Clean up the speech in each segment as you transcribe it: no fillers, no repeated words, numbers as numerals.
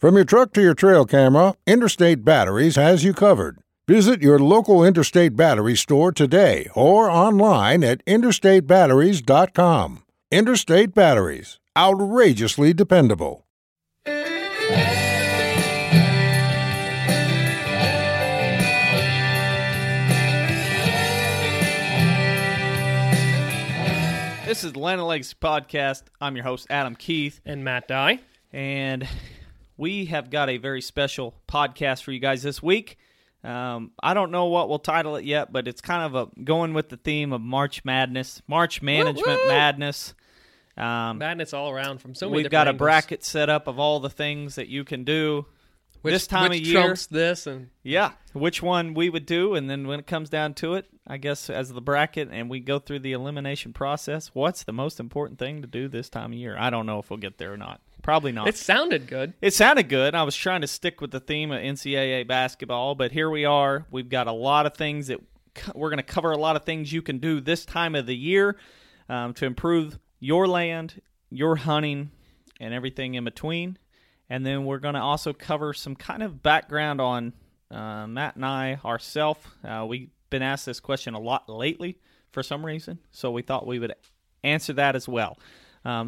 From your truck to your trail camera, Interstate Batteries has you covered. Visit your local Interstate Battery store today or online at interstatebatteries.com. Interstate Batteries, outrageously dependable. This is the Land and Legacy Podcast. I'm your host, Adam Keith. And Matt Dye. And we have got a very special podcast for you guys this week. I don't know what we'll title it yet, but it's kind of going with the theme of March Madness, March Management Madness. Madness all around from so many different angles. We've got a bracket set up of all the things that you can do this time of year. Which trumps this. And yeah, which one we would do, and then when it comes down to it, I guess as the bracket and we go through the elimination process, what's the most important thing to do this time of year? I don't know if we'll get there or not. Probably not. It sounded good. It sounded good. I was trying to stick with the theme of NCAA basketball, but here we are. We've got a lot of things that we're going to cover, a lot of things you can do this time of the year to improve your land, your hunting, and everything in between. And then we're going to also cover some kind of background on Matt and I ourselves. We've been asked this question a lot lately for some reason, so we thought we would answer that as well.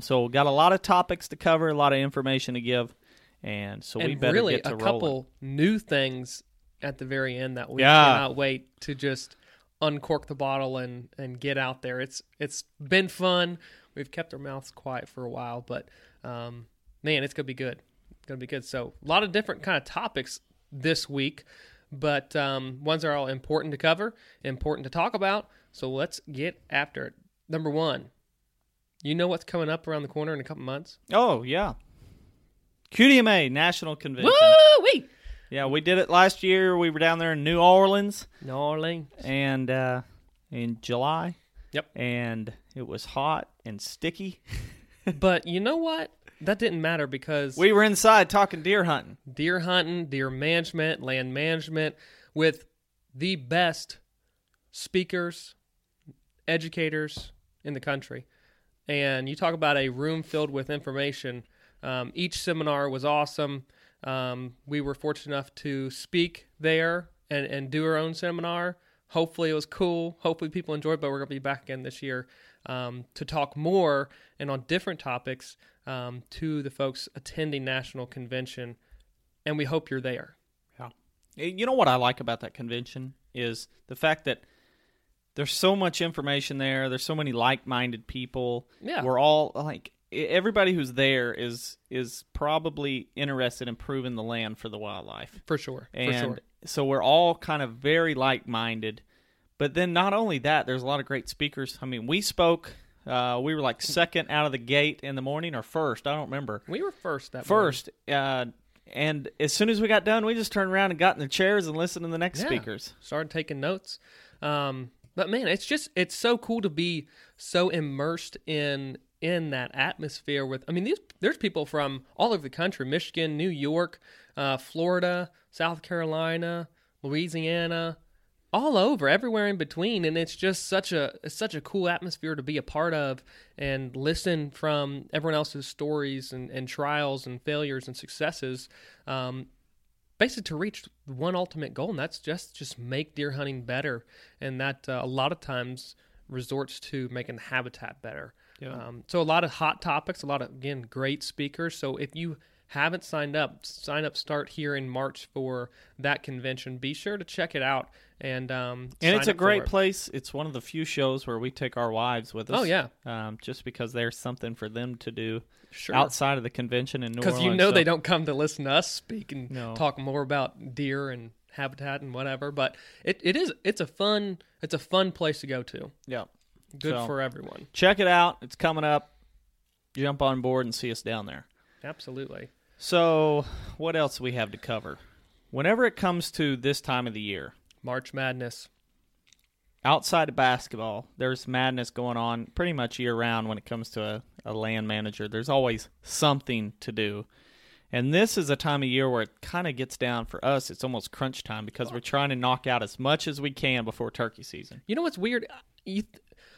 So got a lot of topics to cover, a lot of information to give, and so we better get to rolling. And really a couple new things at the very end that we cannot wait to just uncork the bottle and get out there. It's been fun. We've kept our mouths quiet for a while, but man, it's going to be good. It's going to be good. So a lot of different kind of topics this week, but ones that are all important to cover, important to talk about. So let's get after it. Number one. You know what's coming up around the corner in a couple months? Oh, yeah. QDMA, National Convention. Woo-wee! Yeah, we did it last year. We were down there in New Orleans. New Orleans. And in July. Yep. And it was hot and sticky. But you know what? That didn't matter because we were inside talking deer hunting. Deer hunting, deer management, land management, with the best speakers, educators in the country. And you talk about a room filled with information. Each seminar was awesome. We were fortunate enough to speak there and do our own seminar. Hopefully it was cool. Hopefully people enjoyed it, but we're going to be back again this year to talk more and on different topics to the folks attending National Convention. And we hope you're there. Yeah. You know what I like about that convention is the fact that there's so much information there. There's so many like-minded people. Yeah. We're all, like, everybody who's there is probably interested in improving the land for the wildlife. For sure. And so we're all kind of very like-minded. But then not only that, there's a lot of great speakers. I mean, we spoke. We were like second out of the gate in the morning or first. I don't remember. We were first that morning. First. And as soon as we got done, we just turned around and got in the chairs and listened to the next speakers. Started taking notes. But, man, it's so cool to be so immersed in that atmosphere with, I mean, there's people from all over the country, Michigan, New York, Florida, South Carolina, Louisiana, all over, everywhere in between. And it's just such a cool atmosphere to be a part of and listen from everyone else's stories and trials and failures and successes. Basically to reach one ultimate goal, and that's just make deer hunting better, and that a lot of times resorts to making the habitat better. Yeah. So a lot of hot topics, a lot of, again, great speakers. So if you haven't signed up, start here in March for that convention. Be sure to check it out. And it's a great place. It's one of the few shows where we take our wives with us. Oh, yeah. Just because there's something for them to do outside of the convention in New Orleans. Because you know they don't come to listen to us speak and talk more about deer and habitat and whatever. But it's a fun place to go to. Yeah. Good for everyone. Check it out. It's coming up. Jump on board and see us down there. Absolutely. So what else do we have to cover? Whenever it comes to this time of the year, March Madness. Outside of basketball, there's madness going on pretty much year-round when it comes to a land manager. There's always something to do. And this is a time of year where it kind of gets down for us. It's almost crunch time because we're trying to knock out as much as we can before turkey season. You know what's weird?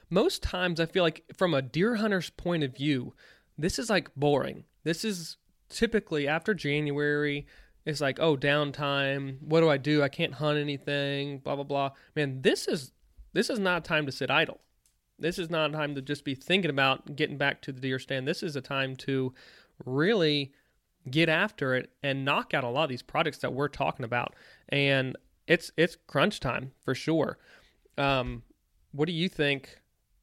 Most times I feel like from a deer hunter's point of view, this is like boring. This is typically after January. It's like, oh, downtime. What do? I can't hunt anything, blah, blah, blah. Man, this is not a time to sit idle. This is not a time to just be thinking about getting back to the deer stand. This is a time to really get after it and knock out a lot of these projects that we're talking about. And it's crunch time for sure. What do you think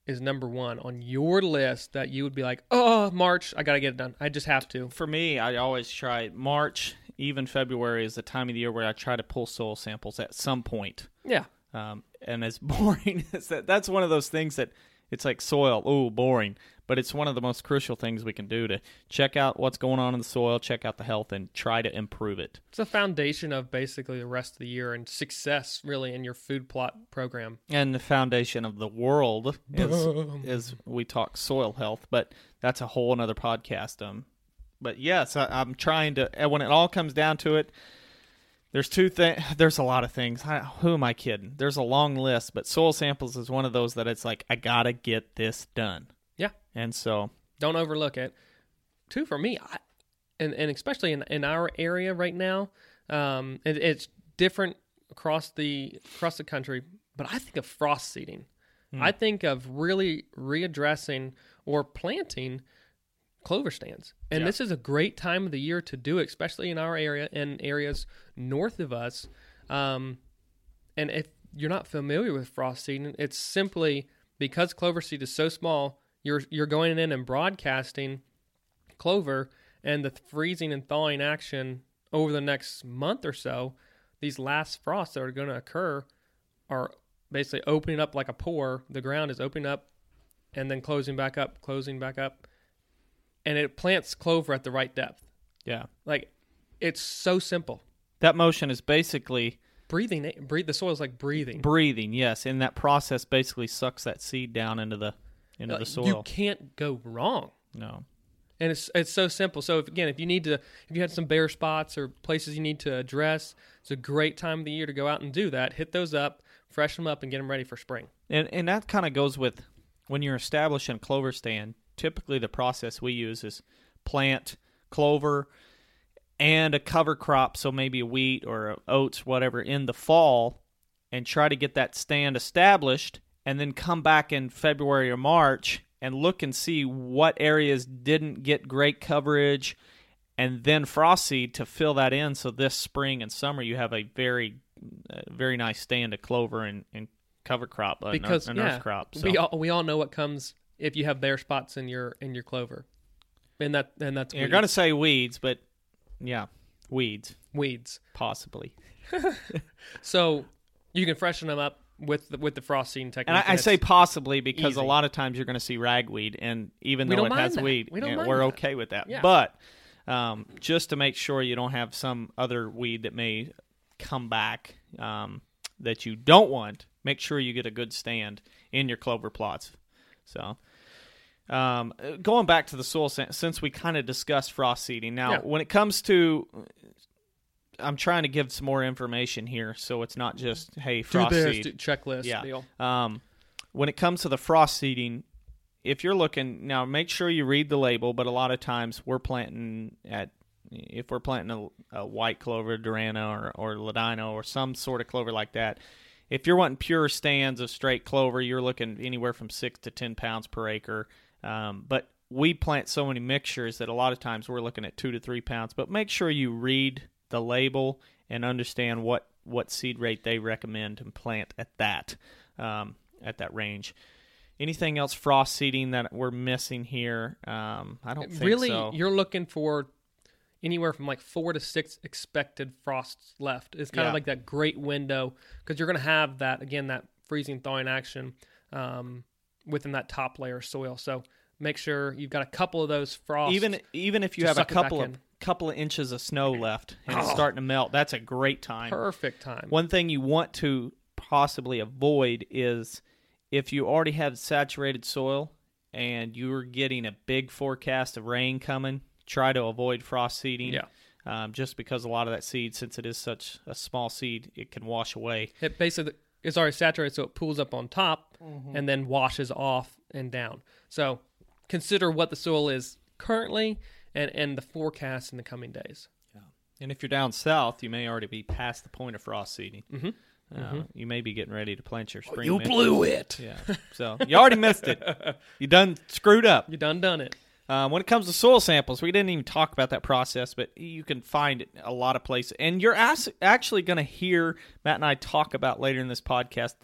is number one on your list that you would be like, oh, March, I got to get it done. I just have to. For me, I always try March, even February is the time of the year where I try to pull soil samples at some point. Yeah. And as boring as that's one of those things that it's like soil, ooh, boring. But it's one of the most crucial things we can do to check out what's going on in the soil, check out the health, and try to improve it. It's a foundation of basically the rest of the year and success, really, in your food plot program. And the foundation of the world is we talk soil health, but that's a whole another podcast. But yes, I'm trying to, when it all comes down to it, there's two things. There's a lot of things. Who am I kidding? There's a long list, but soil samples is one of those that it's like, I got to get this done. Yeah. And so don't overlook it. Two, for me, and especially in our area right now, it's different across the country, but I think of frost seeding. I think of really readdressing or planting clover stands. And this is a great time of the year to do it, especially in our area and areas north of us. And if you're not familiar with frost seeding, it's simply because clover seed is so small, you're going in and broadcasting clover, and the freezing and thawing action over the next month or so, these last frosts that are going to occur are basically opening up like a pore. The ground is opening up and then closing back up. And it plants clover at the right depth. Yeah. Like, it's so simple. That motion is basically... The soil is like breathing. Breathing, yes. And that process basically sucks that seed down into the soil. You can't go wrong. No. And it's so simple. So, if you had some bare spots or places you need to address, it's a great time of the year to go out and do that. Hit those up, freshen them up, and get them ready for spring. And that kind of goes with when you're establishing a clover stand. Typically, the process we use is plant clover and a cover crop, so maybe wheat or oats, whatever, in the fall, and try to get that stand established, and then come back in February or March and look and see what areas didn't get great coverage, and then frost seed to fill that in, so this spring and summer you have a very, very nice stand of clover and cover crop, because nurse crop. So. We all know what comes... if you have bare spots in your clover, and that's weeds. You're gonna say weeds, but yeah, weeds possibly. So you can freshen them up with the frost seeding technique. And I say possibly because easy. A lot of times you're gonna see ragweed, and even though it has weed, we're okay with that. Yeah. But just to make sure you don't have some other weed that may come back that you don't want, make sure you get a good stand in your clover plots. So. Going back to the soil, since we kind of discussed frost seeding. Now, When it comes to, I'm trying to give some more information here, so it's not just, hey, frost seed. Checklist deal. When it comes to the frost seeding, if you're looking, now make sure you read the label, but a lot of times if we're planting a white clover, Durana or Ladino or some sort of clover like that, if you're wanting pure stands of straight clover, you're looking anywhere from 6 to 10 pounds per acre. But we plant so many mixtures that a lot of times we're looking at 2 to 3 pounds, but make sure you read the label and understand what seed rate they recommend and plant at that range. Anything else frost seeding that we're missing here? I don't think really, so. Really, you're looking for anywhere from like 4 to 6 expected frosts left. It's kind of like that great window because you're going to have that, again, that freezing thawing action within that top layer of soil. So make sure you've got a couple of those frosts. Even if you have a couple of inches of snow left and it's starting to melt, that's a great time. Perfect time. One thing you want to possibly avoid is if you already have saturated soil and you're getting a big forecast of rain coming, try to avoid frost seeding. Yeah. Just because a lot of that seed, since it is such a small seed, it can wash away. It basically is already saturated, so it pools up on top and then washes off and down. So consider what the soil is currently and the forecast in the coming days. Yeah. And if you're down south, you may already be past the point of frost seeding. You may be getting ready to plant your spring. You blew it. Yeah. So you already missed it. You done screwed up. You done it. When it comes to soil samples, we didn't even talk about that process, but you can find it a lot of places. And you're actually going to hear Matt and I talk about later in this podcast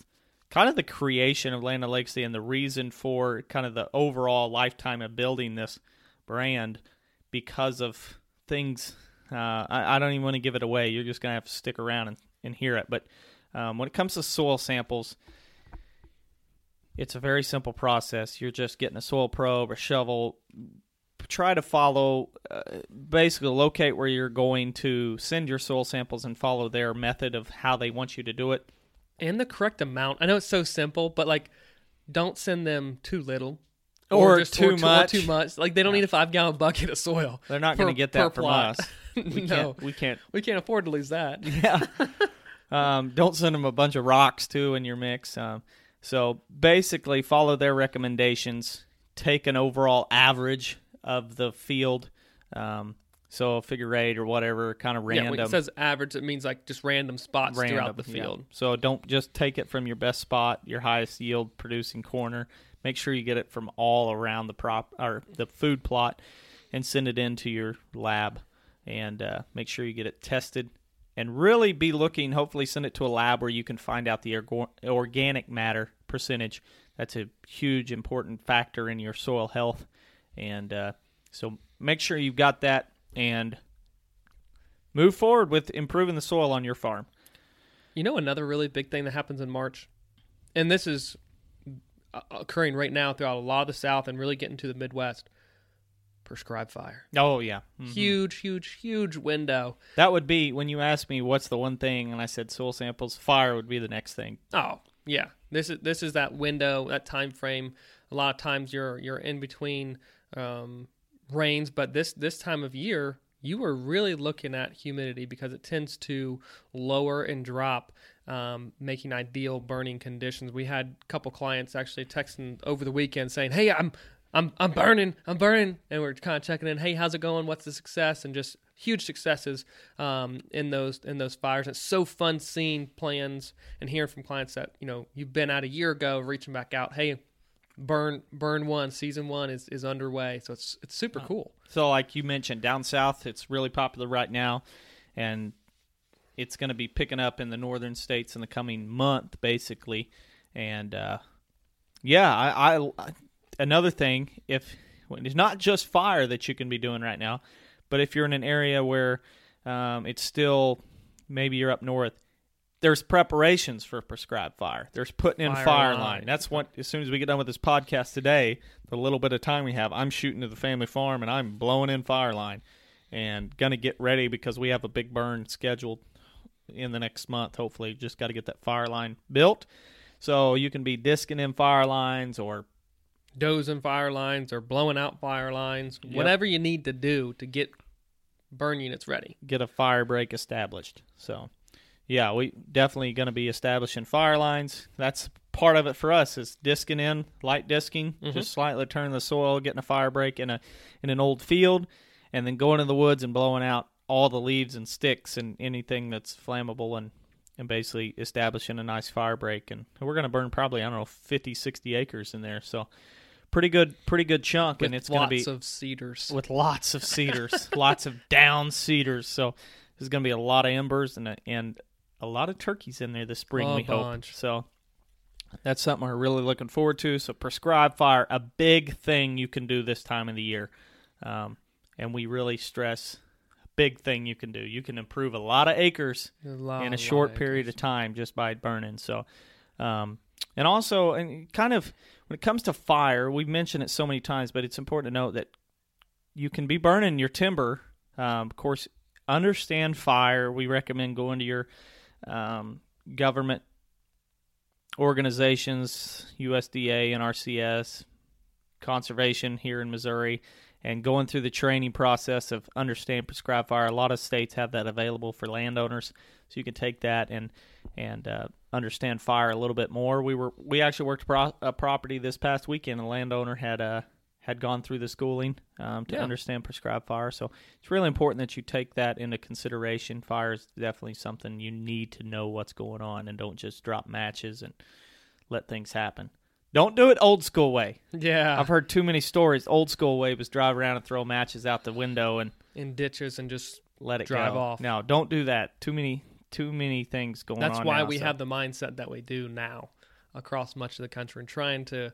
kind of the creation of Land and Legacy and the reason for kind of the overall lifetime of building this brand because of things. I don't even want to give it away. You're just going to have to stick around and hear it. But when it comes to soil samples, it's a very simple process. You're just getting a soil probe or shovel. Try to follow, basically locate where you're going to send your soil samples and follow their method of how they want you to do it. And the correct amount. I know it's so simple, but like, don't send them too little. Or too much. Like, they don't need a 5-gallon bucket of soil. They're not going to get that from us. We can't afford to lose that. Yeah. Don't send them a bunch of rocks, too, in your mix. So basically, follow their recommendations. Take an overall average of the field. So a figure eight or whatever, kind of random. Yeah, when it says average, it means like just random spots throughout the field. Yeah. So don't just take it from your best spot, your highest yield producing corner. Make sure you get it from all around the prop or the food plot, and send it into your lab. And make sure you get it tested. And really be looking, hopefully send it to a lab where you can find out the organic matter percentage. That's a huge important factor in your soil health. And so make sure you've got that and move forward with improving the soil on your farm. You know, another really big thing that happens in March, and this is occurring right now throughout a lot of the South and really getting to the Midwest, prescribed fire. Oh, yeah. Mm-hmm. Huge window. That would be, when you asked me what's the one thing, and I said soil samples, fire would be the next thing. Oh, yeah. This is that window, that time frame. A lot of times you're in between rains, but this time of year, you are really looking at humidity because it tends to lower and drop, making ideal burning conditions. We had a couple clients actually texting over the weekend saying, hey, I'm burning, and we're kind of checking in. Hey, how's it going? What's the success? And just huge successes in those fires. It's so fun seeing plans and hearing from clients that you've been out a year ago, reaching back out. Hey, burn one. Season one is underway, so it's super cool. So like you mentioned, down south, it's really popular right now, and it's going to be picking up in the northern states in the coming month, basically. And another thing, if it's not just fire that you can be doing right now, but if you're in an area where it's still, maybe you're up north, there's preparations for prescribed fire. There's putting in fire line. That's what, as soon as we get done with this podcast today, the little bit of time we have, I'm shooting to the family farm and I'm blowing in fire line and going to get ready because we have a big burn scheduled in the next month, hopefully. Just got to get that fire line built. So you can be disking in fire lines or dozing fire lines or blowing out fire lines, whatever you need to do to get burn units ready. Get a fire break established. So, yeah, we definitely going to be establishing fire lines. That's part of it for us is disking in, light disking, just slightly turning the soil, getting a fire break in an old field, and then going to the woods and blowing out all the leaves and sticks and anything that's flammable and basically establishing a nice fire break. And we're going to burn probably, 50, 60 acres in there. So pretty good chunk, and it's going to be lots of cedars. With lots of cedars, lots of down cedars. So there's going to be a lot of embers and a lot of turkeys in there this spring. We hope. So that's something we're really looking forward to. So prescribed fire, a big thing you can do this time of the year, and we really stress. Big thing you can do. You can improve a lot of acres in a short period of time just by burning. So, and also, and kind of when it comes to fire, we've mentioned it so many times, but it's important to note that you can be burning your timber. Of course, understand fire. We recommend going to your government organizations, USDA, NRCS, conservation here in Missouri, and going through the training process of understand prescribed fire. A lot of states have that available for landowners, so you can take that and understand fire a little bit more. We actually worked a property this past weekend. A landowner had gone through the schooling to understand prescribed fire. So it's really important that you take that into consideration. Fire is definitely something you need to know what's going on, and don't just drop matches and let things happen. Don't do it old school way. Yeah. I've heard too many stories. Old school way was drive around and throw matches out the window and in ditches and just let it drive off. No, don't do that. Too many things going on. That's why we have the mindset that we do now across much of the country and trying to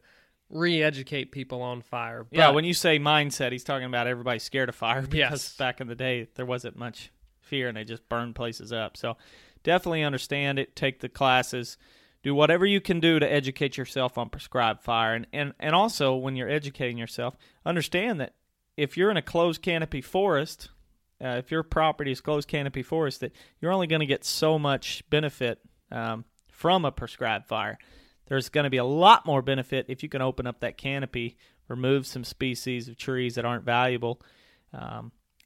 re-educate people on fire. But yeah, when you say mindset, he's talking about everybody's scared of fire because back in the day there wasn't much fear and they just burned places up. So definitely understand it, take the classes. Do whatever you can do to educate yourself on prescribed fire. And also, when you're educating yourself, understand that if you're in a closed canopy forest, if your property is closed canopy forest, that you're only going to get so much benefit from a prescribed fire. There's going to be a lot more benefit if you can open up that canopy, remove some species of trees that aren't valuable,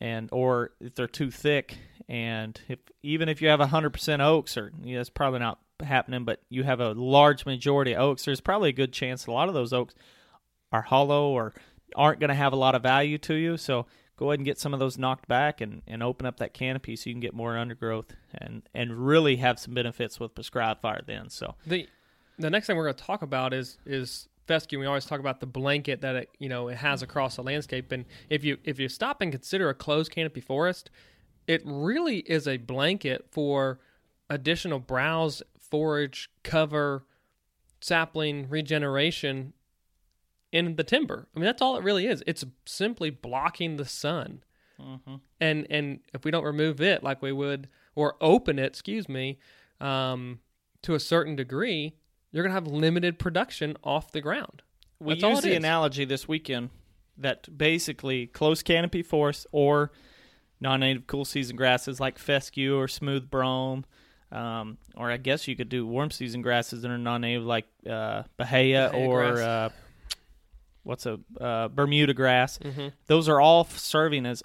and or if they're too thick. And even if you have 100% oaks, or that's probably not happening, but you have a large majority of oaks, there's probably a good chance a lot of those oaks are hollow or aren't going to have a lot of value to you. So go ahead and get some of those knocked back and open up that canopy so you can get more undergrowth and really have some benefits with prescribed fire then. So the next thing we're going to talk about is fescue. We always talk about the blanket that it has across the landscape, and if you stop and consider a closed canopy forest, it really is a blanket for additional browse, forage, cover, sapling, regeneration in the timber. I mean, that's all it really is. It's simply blocking the sun. Mm-hmm. And if we don't remove it like we would, or open it, to a certain degree, you're going to have limited production off the ground. We used the analogy this weekend that basically closed canopy forest or non-native cool season grasses like fescue or smooth brome, or I guess you could do warm season grasses that are non-native like Bahia or Bermuda grass. Mm-hmm. Those are all serving as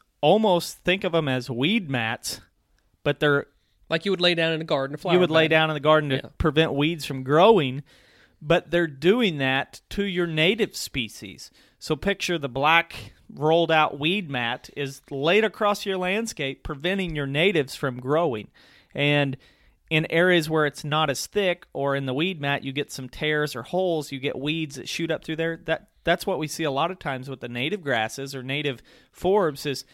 think of them as weed mats, but they're like you would lay down in a garden. Lay down in the garden to prevent weeds from growing, but they're doing that to your native species. So picture the black rolled out weed mat is laid across your landscape, preventing your natives from growing. And in areas where it's not as thick or in the weed mat, you get some tears or holes, you get weeds that shoot up through there. That's what we see a lot of times with the native grasses or native forbs is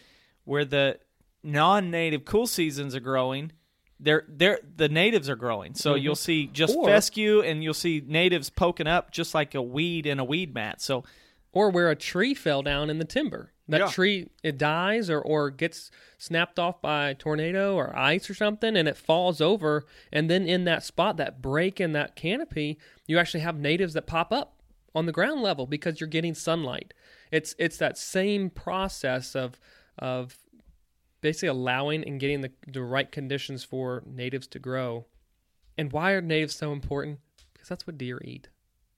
where the non-native cool seasons are growing, the natives are growing. So mm-hmm. You'll see fescue and you'll see natives poking up just like a weed in a weed mat. So or where a tree fell down in the timber. That tree, it dies or gets snapped off by a tornado or ice or something, and it falls over. And then in that spot, that break in that canopy, you actually have natives that pop up on the ground level because you're getting sunlight. It's that same process of basically allowing and getting the right conditions for natives to grow. And why are natives so important? Because that's what deer eat.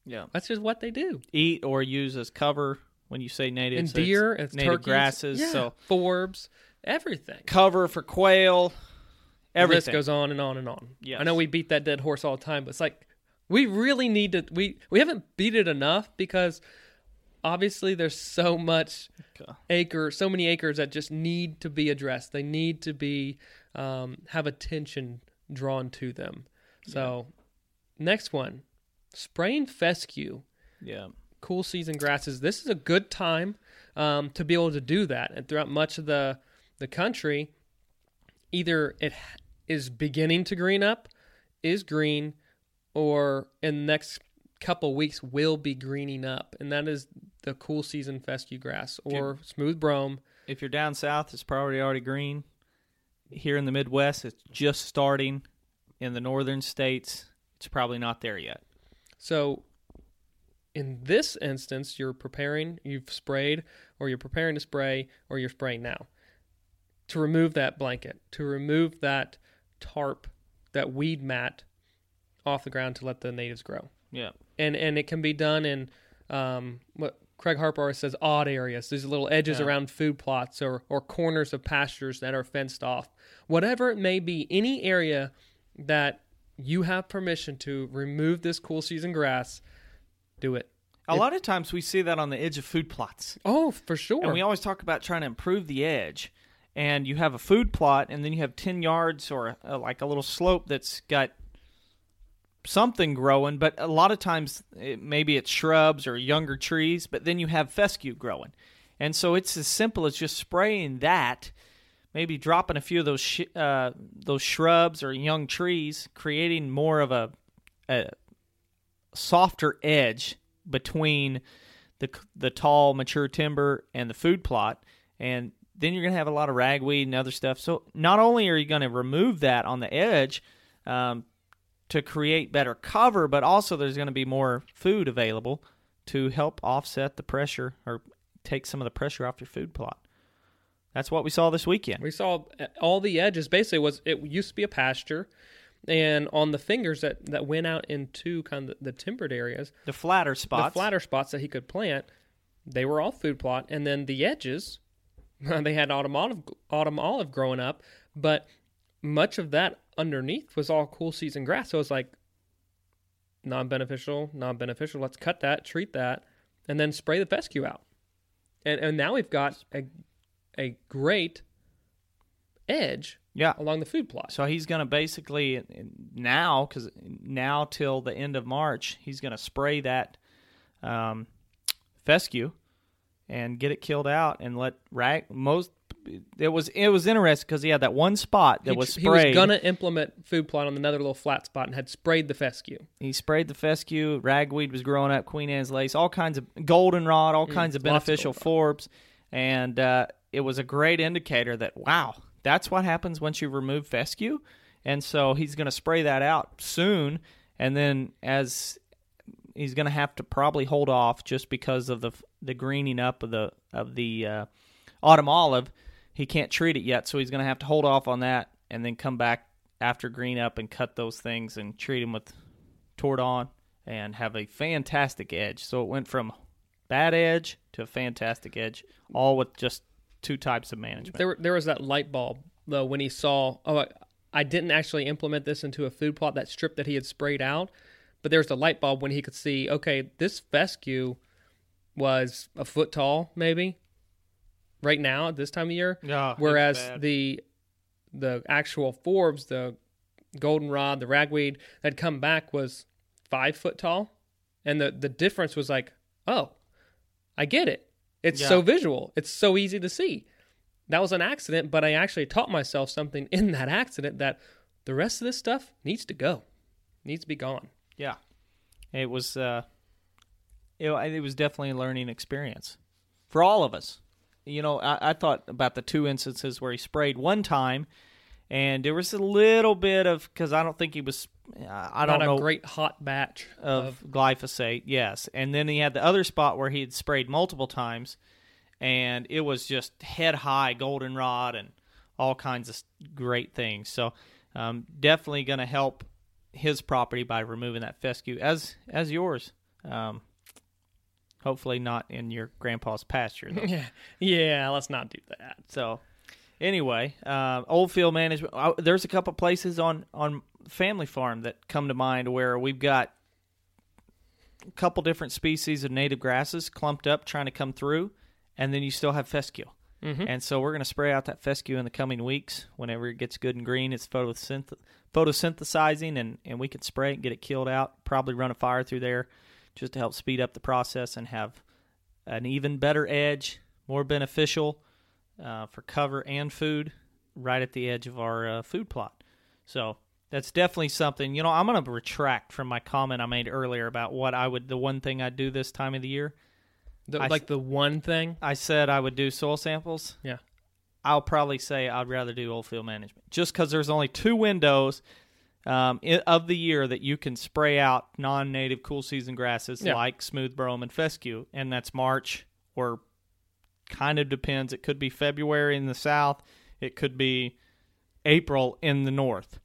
Yeah, that's just what they do. Eat or use as cover. When you say native, and deer, it's native turkeys, grasses, forbs, everything. Cover for quail, everything. The list goes on and on and on. Yes. I know we beat that dead horse all the time, but it's like we really need to. We haven't beat it enough because obviously there's so much so many acres that just need to be addressed. They need to be have attention drawn to them. So next one, spraying fescue. Yeah. cool season grasses, this is a good time to be able to do that. And throughout much of the country, either it is beginning to green up, is green, or in the next couple weeks will be greening up. And that is the cool season fescue grass or smooth brome. If you're down south, it's probably already green. Here in the Midwest, it's just starting. In the northern states, it's probably not there yet. So in this instance, you're preparing, you've sprayed, or you're preparing to spray, or you're spraying now to remove that blanket, to remove that tarp, that weed mat off the ground to let the natives grow. Yeah. And it can be done in what Craig Harper always says, odd areas. These little edges around food plots or corners of pastures that are fenced off. Whatever it may be, any area that you have permission to remove this cool season grass, do it. A lot of times we see that on the edge of food plots. Oh, for sure. And we always talk about trying to improve the edge. And you have a food plot, and then you have 10 yards or like a little slope that's got something growing, but a lot of times maybe it's shrubs or younger trees, but then you have fescue growing. And so it's as simple as just spraying that, maybe dropping a few of those shrubs or young trees, creating more of a softer edge between the tall mature timber and the food plot, and then you're going to have a lot of ragweed and other stuff. So not only are you going to remove that on the edge to create better cover, but also there's going to be more food available to help offset the pressure or take some of the pressure off your food plot. That's what we saw this weekend. We saw all the edges. Basically, it used to be a pasture, and on the fingers that went out into kind of the timbered areas, the flatter spots that he could plant, they were all food plot, and then the edges, they had autumn olive growing up, but much of that underneath was all cool season grass. So it's like non-beneficial. Let's cut that, treat that, and then spray the fescue out. And now we've got a great edge along the food plot. So he's going to basically now till the end of March, he's going to spray that fescue and get it killed out and let most. It was interesting because he had that one spot that was sprayed. He was going to implement food plot on another little flat spot and had sprayed the fescue. He sprayed the fescue. Ragweed was growing up, Queen Anne's lace, all kinds of goldenrod, all kinds of beneficial forbs. And it was a great indicator that, wow, that's what happens once you remove fescue. And so he's going to spray that out soon. And then as he's going to have to probably hold off just because of the greening up of the autumn olive. He can't treat it yet, so he's going to have to hold off on that and then come back after green up and cut those things and treat them with Tordon and have a fantastic edge. So it went from bad edge to a fantastic edge, all with just two types of management. There was that light bulb, though, when he saw, I didn't actually implement this into a food plot, that strip that he had sprayed out, but there was the light bulb when he could see, okay, this fescue was a foot tall maybe, right now at this time of year, whereas the actual forbs, the goldenrod, the ragweed that come back was 5 foot tall, and the difference was like, oh, I get it. It's so visual. It's so easy to see. That was an accident, but I actually taught myself something in that accident that the rest of this stuff needs to go, needs to be gone. Yeah, it was. It was definitely a learning experience for all of us. You know, I thought about the two instances where he sprayed one time, and there was a little bit of, because I don't think he was, I don't know. Not a great hot batch of glyphosate, yes. And then he had the other spot where he had sprayed multiple times, and it was just head-high goldenrod and all kinds of great things. So definitely going to help his property by removing that fescue, as yours. Hopefully not in your grandpa's pasture, though. Yeah, let's not do that. So anyway, old field management. There's a couple places on Family Farm that come to mind where we've got a couple different species of native grasses clumped up trying to come through, and then you still have fescue. Mm-hmm. And so we're going to spray out that fescue in the coming weeks. Whenever it gets good and green, it's photosynthesizing, and we can spray it and get it killed out, probably run a fire through there. just to help speed up the process and have an even better edge, more beneficial for cover and food right at the edge of our food plot. So that's definitely something. You know, I'm going to retract from my comment I made earlier about what I would, the one thing I'd do this time of the year. The one thing? I said I would do soil samples. Yeah. I'll probably say I'd rather do old field management just because there's only two windows of the year that you can spray out non-native cool season grasses like smooth brome and fescue, and that's March or kind of depends. It could be February in the south. It could be April in the north.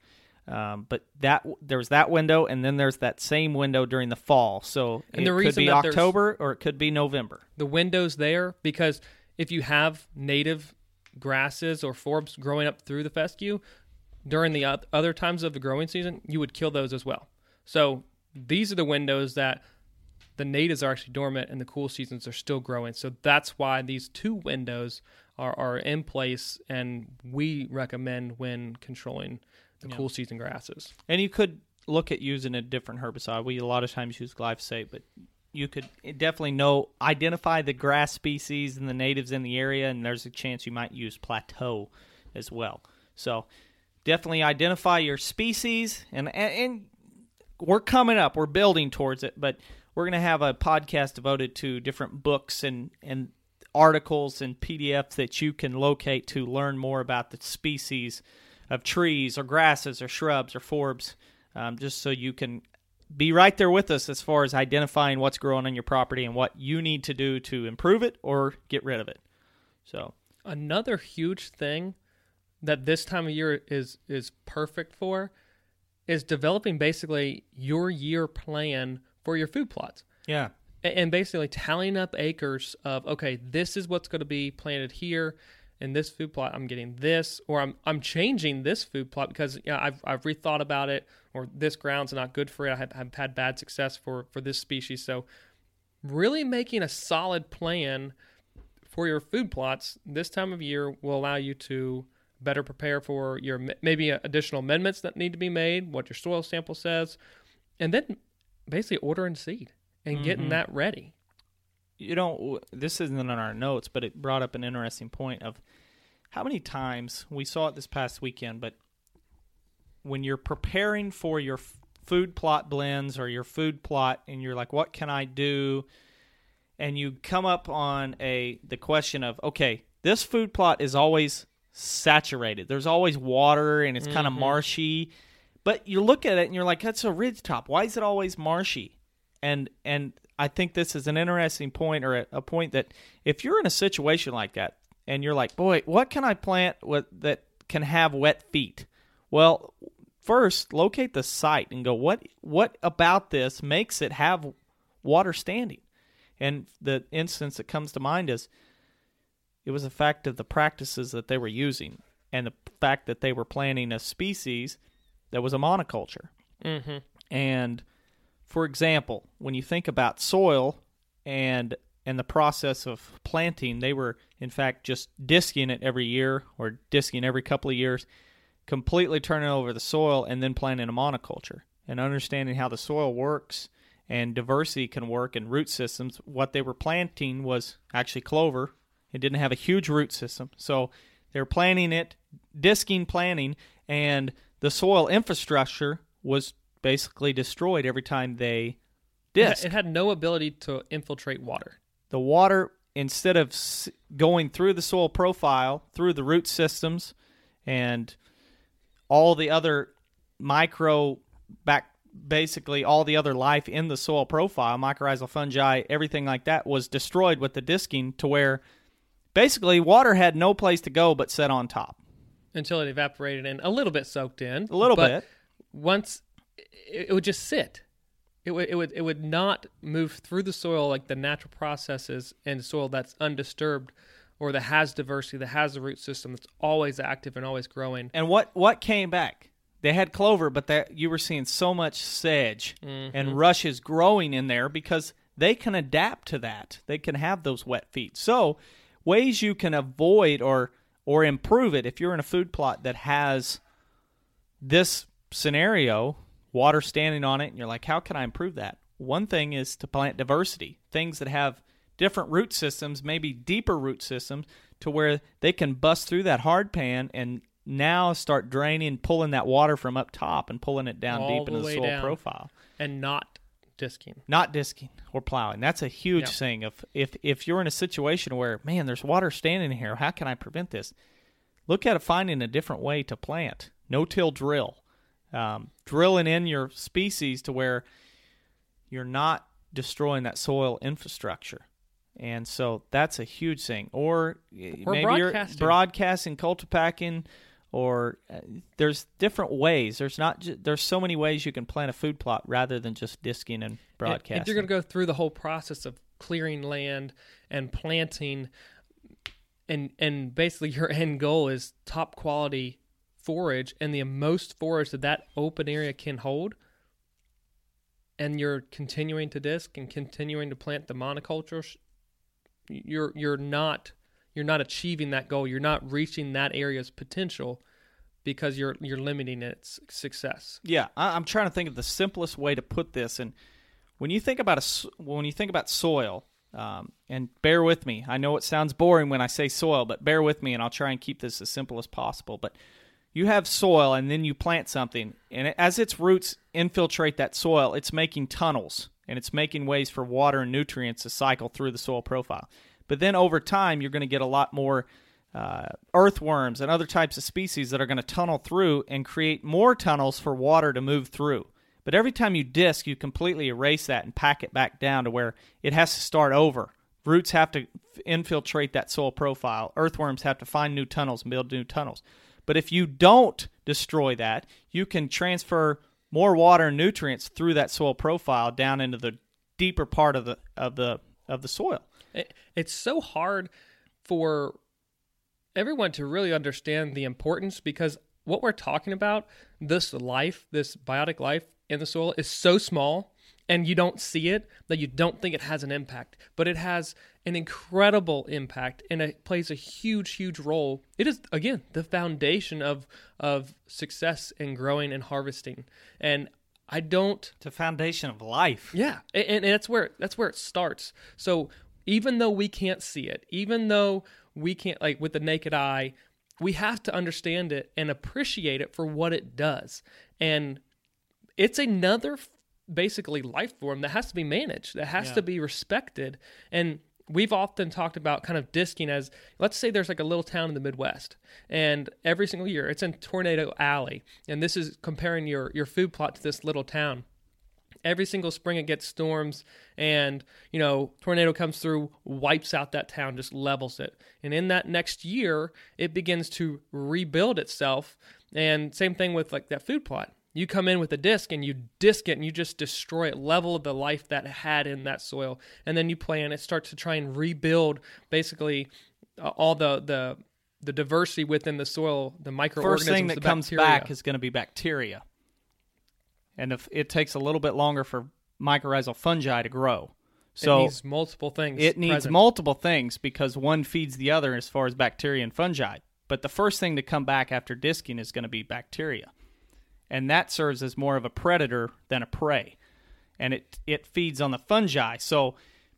But there's that window, and then there's that same window during the fall. So it could be October or it could be November. The window's there because if you have native grasses or forbs growing up through the fescue, during the other times of the growing season, you would kill those as well. So these are the windows that the natives are actually dormant and the cool seasons are still growing. So that's why these two windows are in place, and we recommend when controlling the cool season grasses. And you could look at using a different herbicide. We a lot of times use glyphosate, but you could definitely identify the grass species and the natives in the area, and there's a chance you might use Plateau as well. So definitely identify your species, and we're coming up. We're building towards it, but we're going to have a podcast devoted to different books and articles and PDFs that you can locate to learn more about the species of trees or grasses or shrubs or forbs, just so you can be right there with us as far as identifying what's growing on your property and what you need to do to improve it or get rid of it. So another huge thing that this time of year is perfect for is developing basically your year plan for your food plots. Yeah. And basically tallying up acres of, okay, this is what's going to be planted here. In this food plot, I'm getting this, or I'm changing this food plot because I've rethought about it, or this ground's not good for it. I've had bad success for this species. So really making a solid plan for your food plots this time of year will allow you to better prepare for your maybe additional amendments that need to be made, what your soil sample says, and then basically ordering seed and getting that ready. You know, this isn't on our notes, but it brought up an interesting point of how many times we saw it this past weekend, but when you're preparing for your food plot blends or your food plot and you're like, what can I do? And you come up on the question of, okay, this food plot is always saturated. There's always water and it's kind of marshy, but you look at it and you're like, that's a ridge top. Why is it always marshy? And I think this is an interesting point, or a point that if you're in a situation like that and you're like, boy, what can I plant that can have wet feet? Well, first, locate the site and go, what about this makes it have water standing? And the instance that comes to mind is it was a fact of the practices that they were using and the fact that they were planting a species that was a monoculture. Mm-hmm. And for example, when you think about soil and the process of planting, they were, in fact, just disking it every year or disking every couple of years, completely turning over the soil and then planting a monoculture. And understanding how the soil works and diversity can work in root systems, what they were planting was actually clover. It didn't have a huge root system. So they were planting it, disking planting, and the soil infrastructure was basically destroyed every time they disked. It had no ability to infiltrate water. The water, instead of going through the soil profile, through the root systems, and all the other basically all the other life in the soil profile, mycorrhizal fungi, everything like that was destroyed with the disking to where basically water had no place to go but set on top. Until it evaporated and a little bit soaked in. A little bit. Once it would just sit. It would not move through the soil like the natural processes in soil that's undisturbed or that has diversity, that has a root system that's always active and always growing. And what came back? They had clover, but you were seeing so much sedge and rushes growing in there because they can adapt to that. They can have those wet feet. So ways you can avoid or improve it if you're in a food plot that has this scenario, water standing on it, and you're like, how can I improve that? One thing is to plant diversity, things that have different root systems, maybe deeper root systems, to where they can bust through that hard pan and now start draining, pulling that water from up top and pulling it down all deep into the soil down. Profile. And not disking. Not disking or plowing. That's a huge thing. If you're in a situation where, man, there's water standing here, how can I prevent this? Look at finding a different way to plant. No-till drill. Drilling in your species to where you're not destroying that soil infrastructure. And so that's a huge thing. Or maybe you're broadcasting, cultipacking, or there's different ways. There's so many ways you can plant a food plot rather than just disking and broadcasting. If you're going to go through the whole process of clearing land and planting, and basically your end goal is top quality forage and the most forage that open area can hold, and you're continuing to disc and continuing to plant the monoculture, you're not achieving that goal. You're not reaching that area's potential because you're limiting its success. Yeah, I'm trying to think of the simplest way to put this. And when you think about soil, and bear with me. I know it sounds boring when I say soil, but bear with me, and I'll try and keep this as simple as possible. But you have soil, and then you plant something, and as its roots infiltrate that soil, it's making tunnels, and it's making ways for water and nutrients to cycle through the soil profile. But then over time, you're going to get a lot more earthworms and other types of species that are going to tunnel through and create more tunnels for water to move through. But every time you disc, you completely erase that and pack it back down to where it has to start over. Roots have to infiltrate that soil profile. Earthworms have to find new tunnels and build new tunnels. But if you don't destroy that, you can transfer more water and nutrients through that soil profile down into the deeper part of the soil. It's so hard for everyone to really understand the importance, because what we're talking about, this biotic life in the soil, is so small, and you don't see it, that you don't think it has an impact. But it has an incredible impact, and it plays a huge, huge role. It is, again, the foundation of success in growing and harvesting. And I don't... It's a foundation of life. Yeah, and that's where it starts. So even though we can't see it, even though we can't, like, with the naked eye, we have to understand it and appreciate it for what it does. And it's another basically life form that has to be managed, that has to be respected. And we've often talked about kind of disking as, let's say there's like a little town in the Midwest, and every single year it's in Tornado Alley, and this is comparing your food plot to this little town. Every single spring it gets storms, and tornado comes through, wipes out that town, just levels it. And in that next year it begins to rebuild itself, and same thing with like that food plot. You come in with a disc and you disc it and you just destroy it, level of the life that it had in that soil. And then you plant, it starts to try and rebuild basically all the diversity within the soil, the microorganisms. First thing that comes back is going to be bacteria. And if it takes a little bit longer for mycorrhizal fungi to grow. So it needs multiple things. Multiple things because one feeds the other as far as bacteria and fungi. But the first thing to come back after disking is going to be bacteria. And that serves as more of a predator than a prey. And it feeds on the fungi. So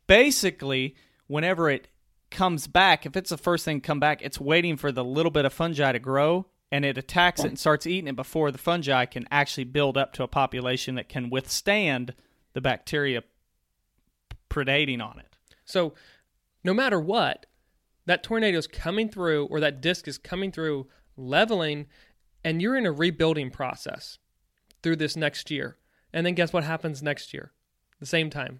basically, whenever it comes back, if it's the first thing to come back, it's waiting for the little bit of fungi to grow, and it attacks it and starts eating it before the fungi can actually build up to a population that can withstand the bacteria predating on it. So no matter what, that tornado is coming through, or that disc is coming through, leveling, and you're in a rebuilding process through this next year. And then guess what happens next year? The same time.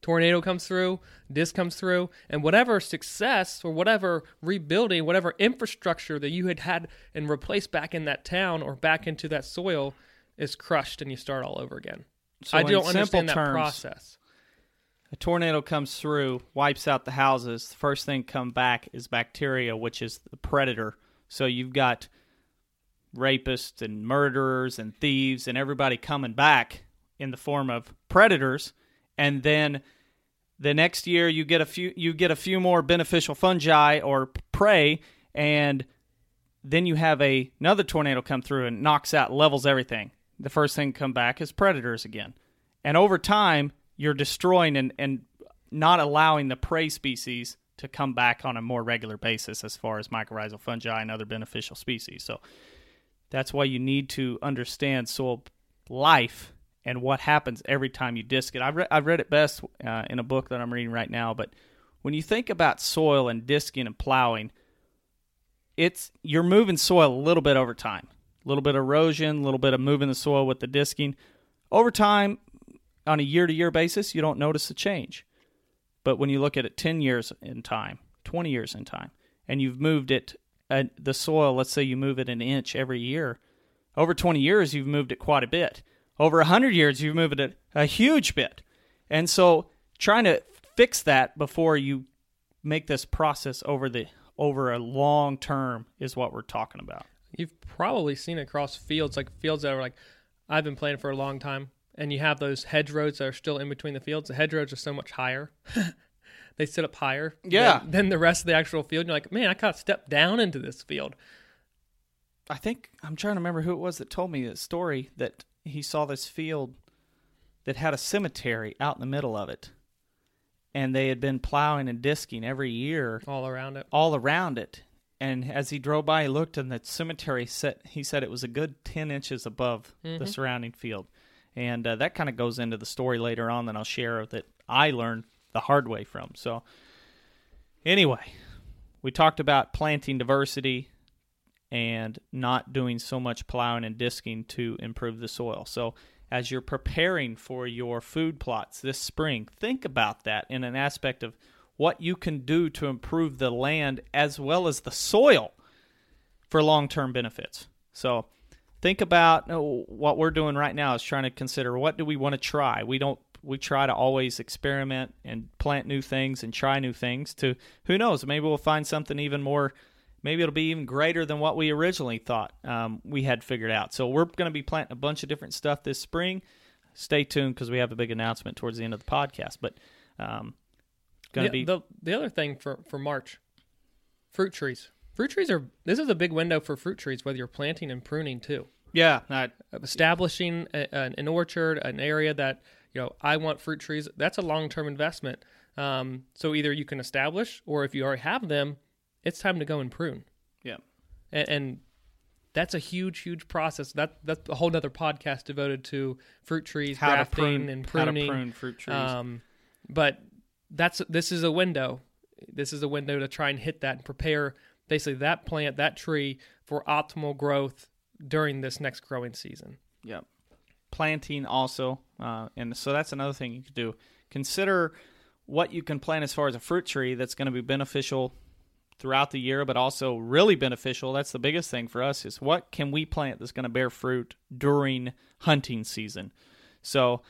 Tornado comes through, disc comes through, and whatever success or whatever rebuilding, whatever infrastructure that you had and replaced back in that town or back into that soil is crushed, and you start all over again. So I don't understand that process. A tornado comes through, wipes out the houses. The first thing come back is bacteria, which is the predator. So you've got rapists and murderers and thieves and everybody coming back in the form of predators, and then the next year you get a few more beneficial fungi or prey, and then you have another tornado come through and knocks out, levels everything. The first thing to come back is predators again, and over time you're destroying and not allowing the prey species to come back on a more regular basis as far as mycorrhizal fungi and other beneficial species. So that's why you need to understand soil life and what happens every time you disc it. I've read it best in a book that I'm reading right now, but when you think about soil and disking and plowing, you're moving soil a little bit over time. A little bit of erosion, a little bit of moving the soil with the disking. Over time, on a year-to-year basis, you don't notice a change. But when you look at it 10 years in time, 20 years in time, and you've moved it, the soil, let's say you move it an inch every year, over 20 years you've moved it quite a bit. Over 100 years you've moved it a huge bit. And so trying to fix that before you make this process over a long term is what we're talking about. You've probably seen it across fields, like fields that are like, I've been planting for a long time, and you have those hedgerows that are still in between the fields. The hedgerows are so much higher. They sit up higher than the rest of the actual field. And you're like, man, I kind of stepped down into this field. I think, I'm trying to remember who it was that told me this story, that he saw this field that had a cemetery out in the middle of it. And they had been plowing and disking every year. All around it. And as he drove by, he looked, and the cemetery he said it was a good 10 inches above the surrounding field. And that kind of goes into the story later on that I'll share that I learned the hard way from. So anyway, we talked about planting diversity and not doing so much plowing and disking to improve the soil. So as you're preparing for your food plots this spring, think about that in an aspect of what you can do to improve the land as well as the soil for long-term benefits. So think about what we're doing right now is trying to consider what do we want to try. We try to always experiment and plant new things and try new things to, who knows, maybe we'll find something even more, maybe it'll be even greater than what we originally thought we had figured out. So we're going to be planting a bunch of different stuff this spring. Stay tuned because we have a big announcement towards the end of the podcast, but the other thing for March, fruit trees. Fruit trees this is a big window for fruit trees, whether you're planting and pruning too. Yeah. Establishing an orchard, an area that, I want fruit trees, that's a long-term investment. So either you can establish, or if you already have them, it's time to go and prune. Yeah. And that's a huge, huge process. That's a whole other podcast devoted to fruit trees, grafting and pruning. How to prune fruit trees. This is a window. This is a window to try and hit that and prepare basically that plant, that tree for optimal growth during this next growing season. Yep. Planting also. And so that's another thing you could do. Consider what you can plant as far as a fruit tree that's going to be beneficial throughout the year, but also really beneficial. That's the biggest thing for us is what can we plant that's going to bear fruit during hunting season. So,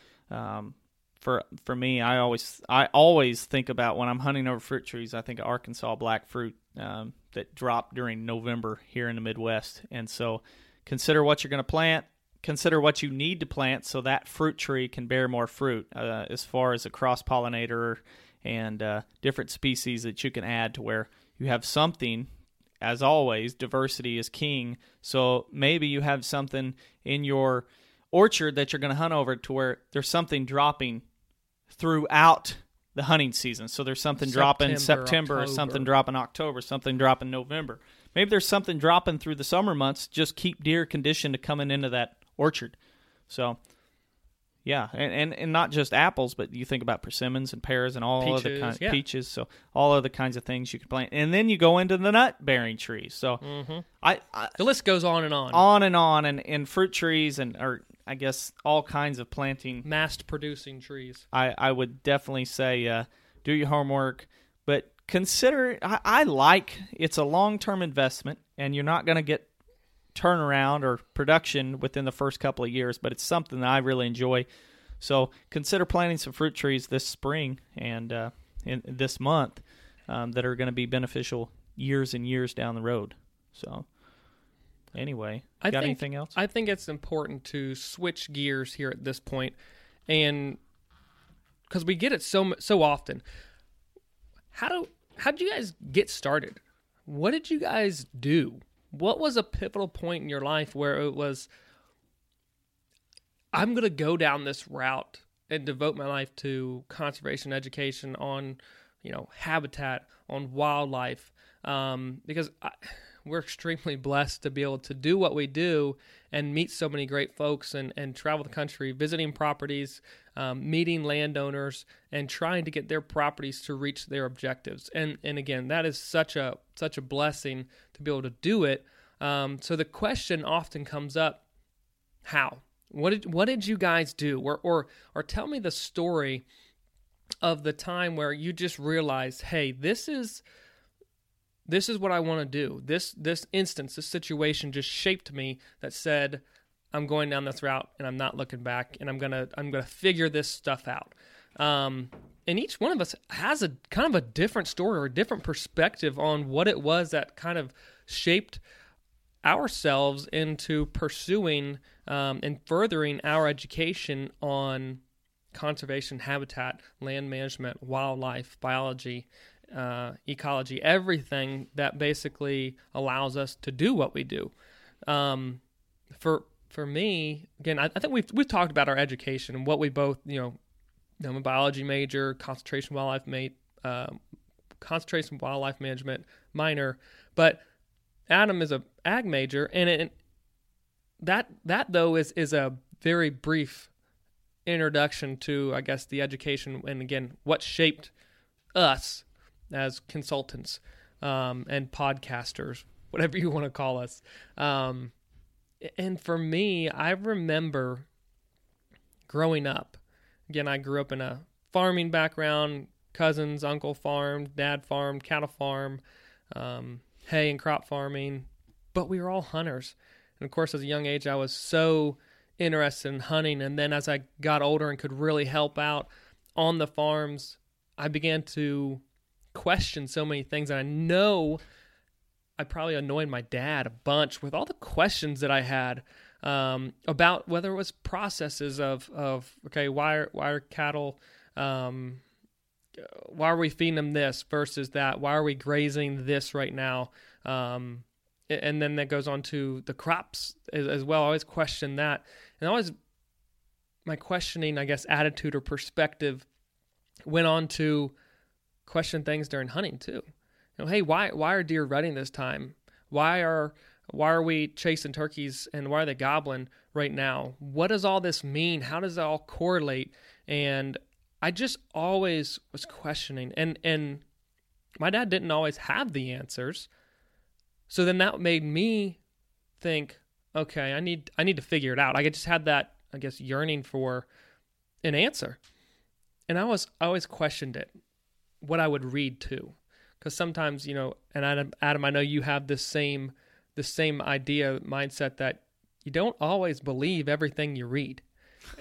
For me, I always think about when I'm hunting over fruit trees, I think of Arkansas black fruit that drop during November here in the Midwest. And so consider what you're going to plant. Consider what you need to plant so that fruit tree can bear more fruit as far as a cross-pollinator and different species that you can add to where you have something. As always, diversity is king. So maybe you have something in your orchard that you're going to hunt over to where there's something dropping throughout the hunting season. So there's something dropping in September, October. Something dropping October, something dropping November. Maybe there's something dropping through the summer months, just keep deer conditioned to coming into that orchard. So, yeah, and not just apples, but you think about persimmons and pears and all peaches, other kinds of peaches. So all other kinds of things you can plant. And then you go into the nut-bearing trees. So the list goes on and on. On and on, and fruit trees or I guess all kinds of planting. Mass-producing trees. I would definitely say do your homework, but consider it's a long-term investment, and you're not going to get turnaround or production within the first couple of years, but it's something that I really enjoy. So consider planting some fruit trees this spring and in this month that are going to be beneficial years and years down the road. So anyway, got anything else? I think it's important to switch gears here at this point, and because we get it so often. How did you guys get started? What did you guys do? What was a pivotal point in your life where it was, I'm going to go down this route and devote my life to conservation education on, you know, habitat, on wildlife, because we're extremely blessed to be able to do what we do and meet so many great folks and travel the country, visiting properties, meeting landowners, and trying to get their properties to reach their objectives. And again, that is such a blessing to be able to do it. So the question often comes up, how? What did you guys do? Or tell me the story of the time where you just realized, hey, this is what I want to do. This situation just shaped me that said, I'm going down this route and I'm not looking back, and I'm gonna figure this stuff out. And each one of us has a kind of a different story or a different perspective on what it was that kind of shaped ourselves into pursuing and furthering our education on conservation, habitat, land management, wildlife, biology, ecology, everything that basically allows us to do what we do. For me, again, I think we've talked about our education and what we both, you know, I'm a biology major, concentration wildlife management minor, but Adam is a ag major, and that though is a very brief introduction to, I guess, the education and again what shaped us as consultants and podcasters, whatever you want to call us. And for me, I remember growing up. Again, I grew up in a farming background. Cousins, uncle farmed, dad farmed, cattle farm, hay and crop farming. But we were all hunters. And of course, as a young age, I was so interested in hunting. And then as I got older and could really help out on the farms, I began to question so many things. And I know I probably annoyed my dad a bunch with all the questions that I had about whether it was processes of okay, why are cattle, why are we feeding them this versus that? Why are we grazing this right now? And then that goes on to the crops as well. I always question that. And always my questioning, I guess, attitude or perspective went on to question things during hunting too. You know, hey, why are deer rutting this time? Why are we chasing turkeys, and why are they gobbling right now? What does all this mean? How does it all correlate? And I just always was questioning, and my dad didn't always have the answers. So then that made me think, okay, I need to figure it out. I just had that, I guess, yearning for an answer, and I always questioned it. What I would read to, because sometimes, you know, and Adam, I know you have this same idea, mindset, that you don't always believe everything you read.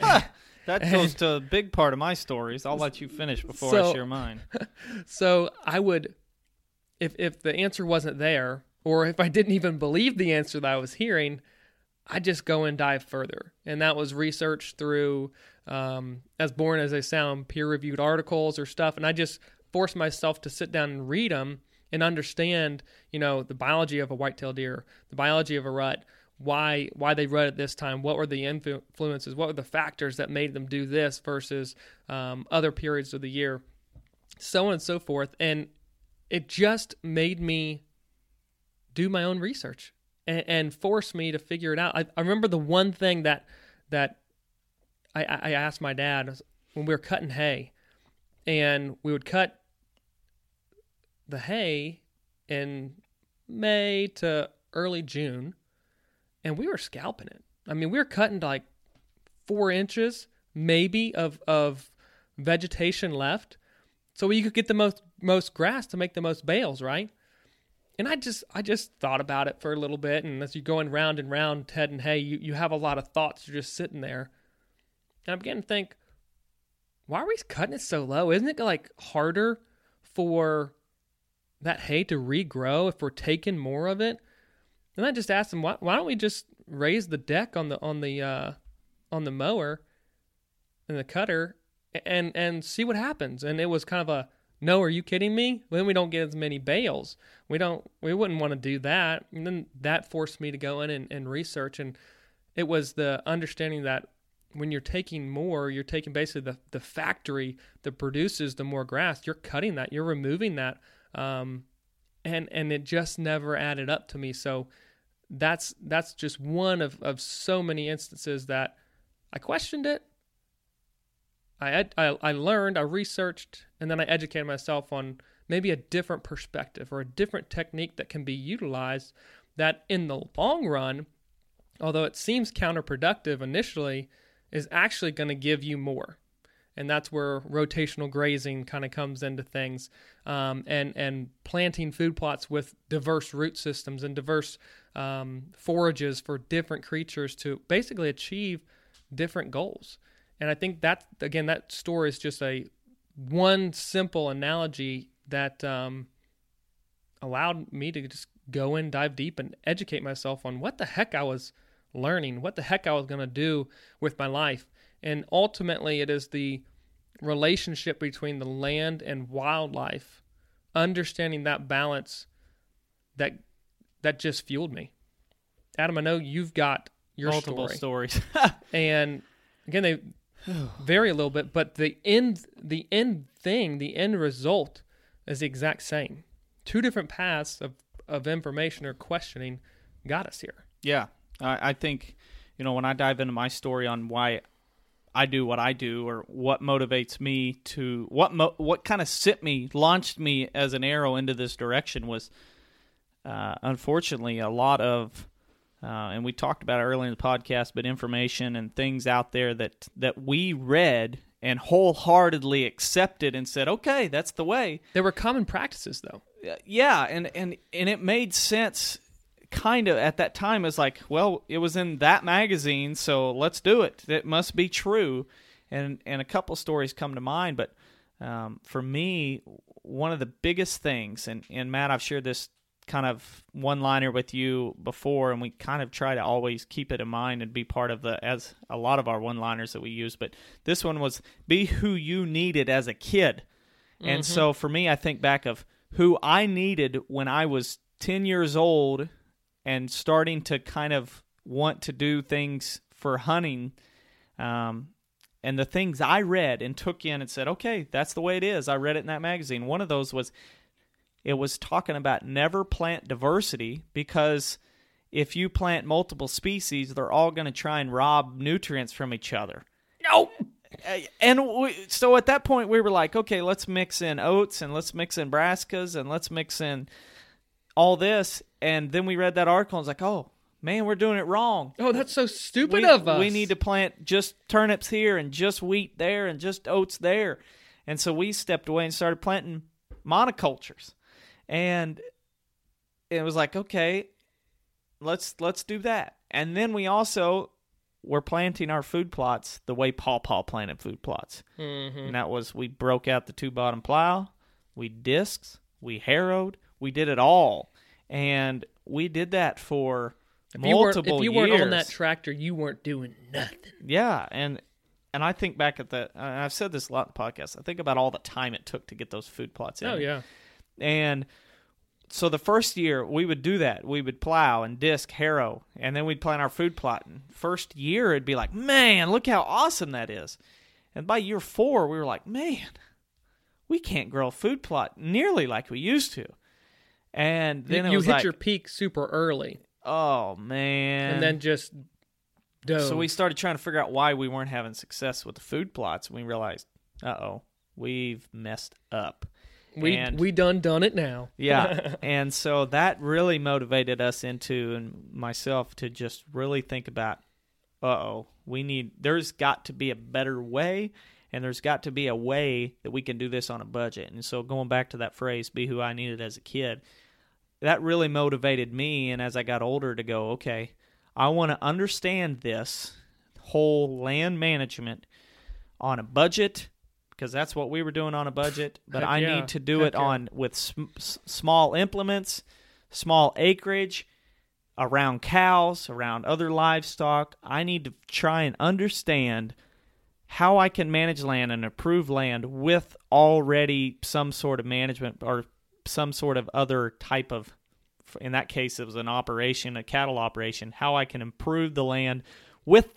That goes to a big part of my stories. I'll let you finish before I share mine. So I would, if the answer wasn't there, or if I didn't even believe the answer that I was hearing, I'd just go and dive further. And that was research through, as boring as they sound, peer-reviewed articles or stuff. And I just force myself to sit down and read them and understand, you know, the biology of a white-tailed deer, the biology of a rut, why they rut at this time, what were the influences, what were the factors that made them do this versus other periods of the year, so on and so forth. And it just made me do my own research and force me to figure it out. I remember the one thing that I asked my dad when we were cutting hay. And we would cut the hay in May to early June, and we were scalping it. I mean, we were cutting to like 4 inches maybe of vegetation left, so you could get the most grass to make the most bales, right? And I just thought about it for a little bit, and as you're going round and round head and hay, you have a lot of thoughts. You're just sitting there, and I began to think, why are we cutting it so low? Isn't it like harder for that hay to regrow if we're taking more of it? And I just asked him, why don't we just raise the deck on the mower and the cutter and see what happens? And it was kind of a no. Are you kidding me? Then we don't get as many bales. We wouldn't want to do that. And then that forced me to go in and research. And it was the understanding that when you're taking more, you're taking basically the factory that produces the more grass. You're cutting that, you're removing that, and it just never added up to me. So that's just one of so many instances that I questioned it. I learned, I researched, and then I educated myself on maybe a different perspective or a different technique that can be utilized that in the long run, although it seems counterproductive initially, is actually going to give you more. And that's where rotational grazing kind of comes into things, and planting food plots with diverse root systems and diverse forages for different creatures to basically achieve different goals. And I think that, again, that story is just one simple analogy that allowed me to just go in, dive deep, and educate myself on what the heck I was learning, what the heck I was going to do with my life. And ultimately, it is the relationship between the land and wildlife, understanding that balance, that just fueled me. Adam, I know you've got your multiple stories. And again, they vary a little bit, but the end result is the exact same. Two different paths of information or questioning got us here. Yeah. I think, when I dive into my story on why I do what I do, or what motivates me to, what kind of launched me as an arrow into this direction was, unfortunately, a lot of, and we talked about it earlier in the podcast, but information and things out there that we read and wholeheartedly accepted and said, okay, that's the way. There were common practices, though. Yeah, and it made sense kind of at that time. It's like, well, it was in that magazine, so let's do it. It must be true. And a couple stories come to mind, but for me, one of the biggest things, and Matt, I've shared this kind of one-liner with you before, and we kind of try to always keep it in mind and be part of as a lot of our one-liners that we use, but this one was, be who you needed as a kid. Mm-hmm. And so for me, I think back of who I needed when I was 10 years old and starting to kind of want to do things for hunting, and the things I read and took in and said, okay, that's the way it is. I read it in that magazine. One of those was, it was talking about never plant diversity, because if you plant multiple species, they're all going to try and rob nutrients from each other. Nope. And so at that point, we were like, okay, let's mix in oats, and let's mix in brassicas, and let's mix in all this. And then we read that article, and it's like, oh, man, we're doing it wrong. Oh, that's so stupid of us. We need to plant just turnips here, and just wheat there, and just oats there. And so we stepped away and started planting monocultures. And it was like, okay, let's do that. And then we also... we're planting our food plots the way Pawpaw planted food plots. Mm-hmm. And that was, we broke out the two-bottom plow, we discs, we harrowed, we did it all. And we did that for multiple years. If you weren't on that tractor, you weren't doing nothing. Yeah, and I think back at that, I've said this a lot in the podcast, I think about all the time it took to get those food plots in. Oh, yeah. And... so the first year, we would do that. We would plow and disc, harrow, and then we'd plant our food plot. And first year, it'd be like, man, look how awesome that is. And by year 4, we were like, man, we can't grow a food plot nearly like we used to. And then you hit your peak super early. Oh, man. And then just dove. So we started trying to figure out why we weren't having success with the food plots. And we realized, uh-oh, we've messed up. We done it now. Yeah, and so that really motivated us into, and myself, to just really think about, there's got to be a better way, and there's got to be a way that we can do this on a budget. And so going back to that phrase, be who I needed as a kid, that really motivated me, and as I got older, to go, okay, I want to understand this whole land management on a budget, because that's what we were doing on a budget, but I need to do it on with small implements, small acreage, around cows, around other livestock. I need to try and understand how I can manage land and improve land with already some sort of management or some sort of other type of, in that case, it was a cattle operation, how I can improve the land with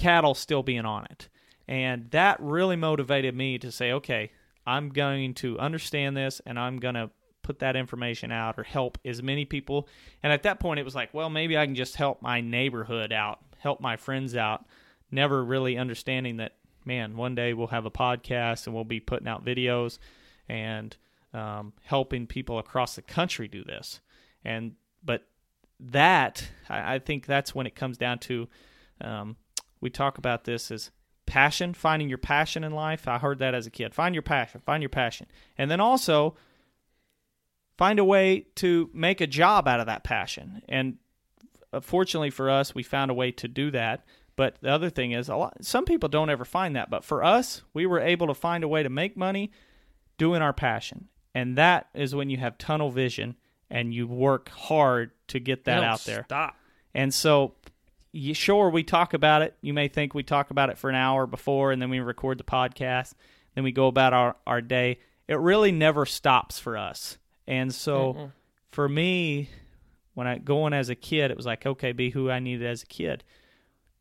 cattle still being on it. And that really motivated me to say, okay, I'm going to understand this and I'm going to put that information out or help as many people. And at that point, it was like, well, maybe I can just help my neighborhood out, help my friends out, never really understanding that, man, one day we'll have a podcast and we'll be putting out videos and helping people across the country do this. And but that, I think that's when it comes down to, we talk about this as passion, finding your passion in life. I heard that as a kid. Find your passion. And then also find a way to make a job out of that passion. And fortunately for us, we found a way to do that. But the other thing is, some people don't ever find that. But for us, we were able to find a way to make money doing our passion. And that is when you have tunnel vision and you work hard to get that out there. Stop. And so, sure, we talk about it. You may think we talk about it for an hour before, and then we record the podcast. Then we go about our day. It really never stops for us. And so for me, when I go on as a kid, it was like, okay, be who I needed as a kid.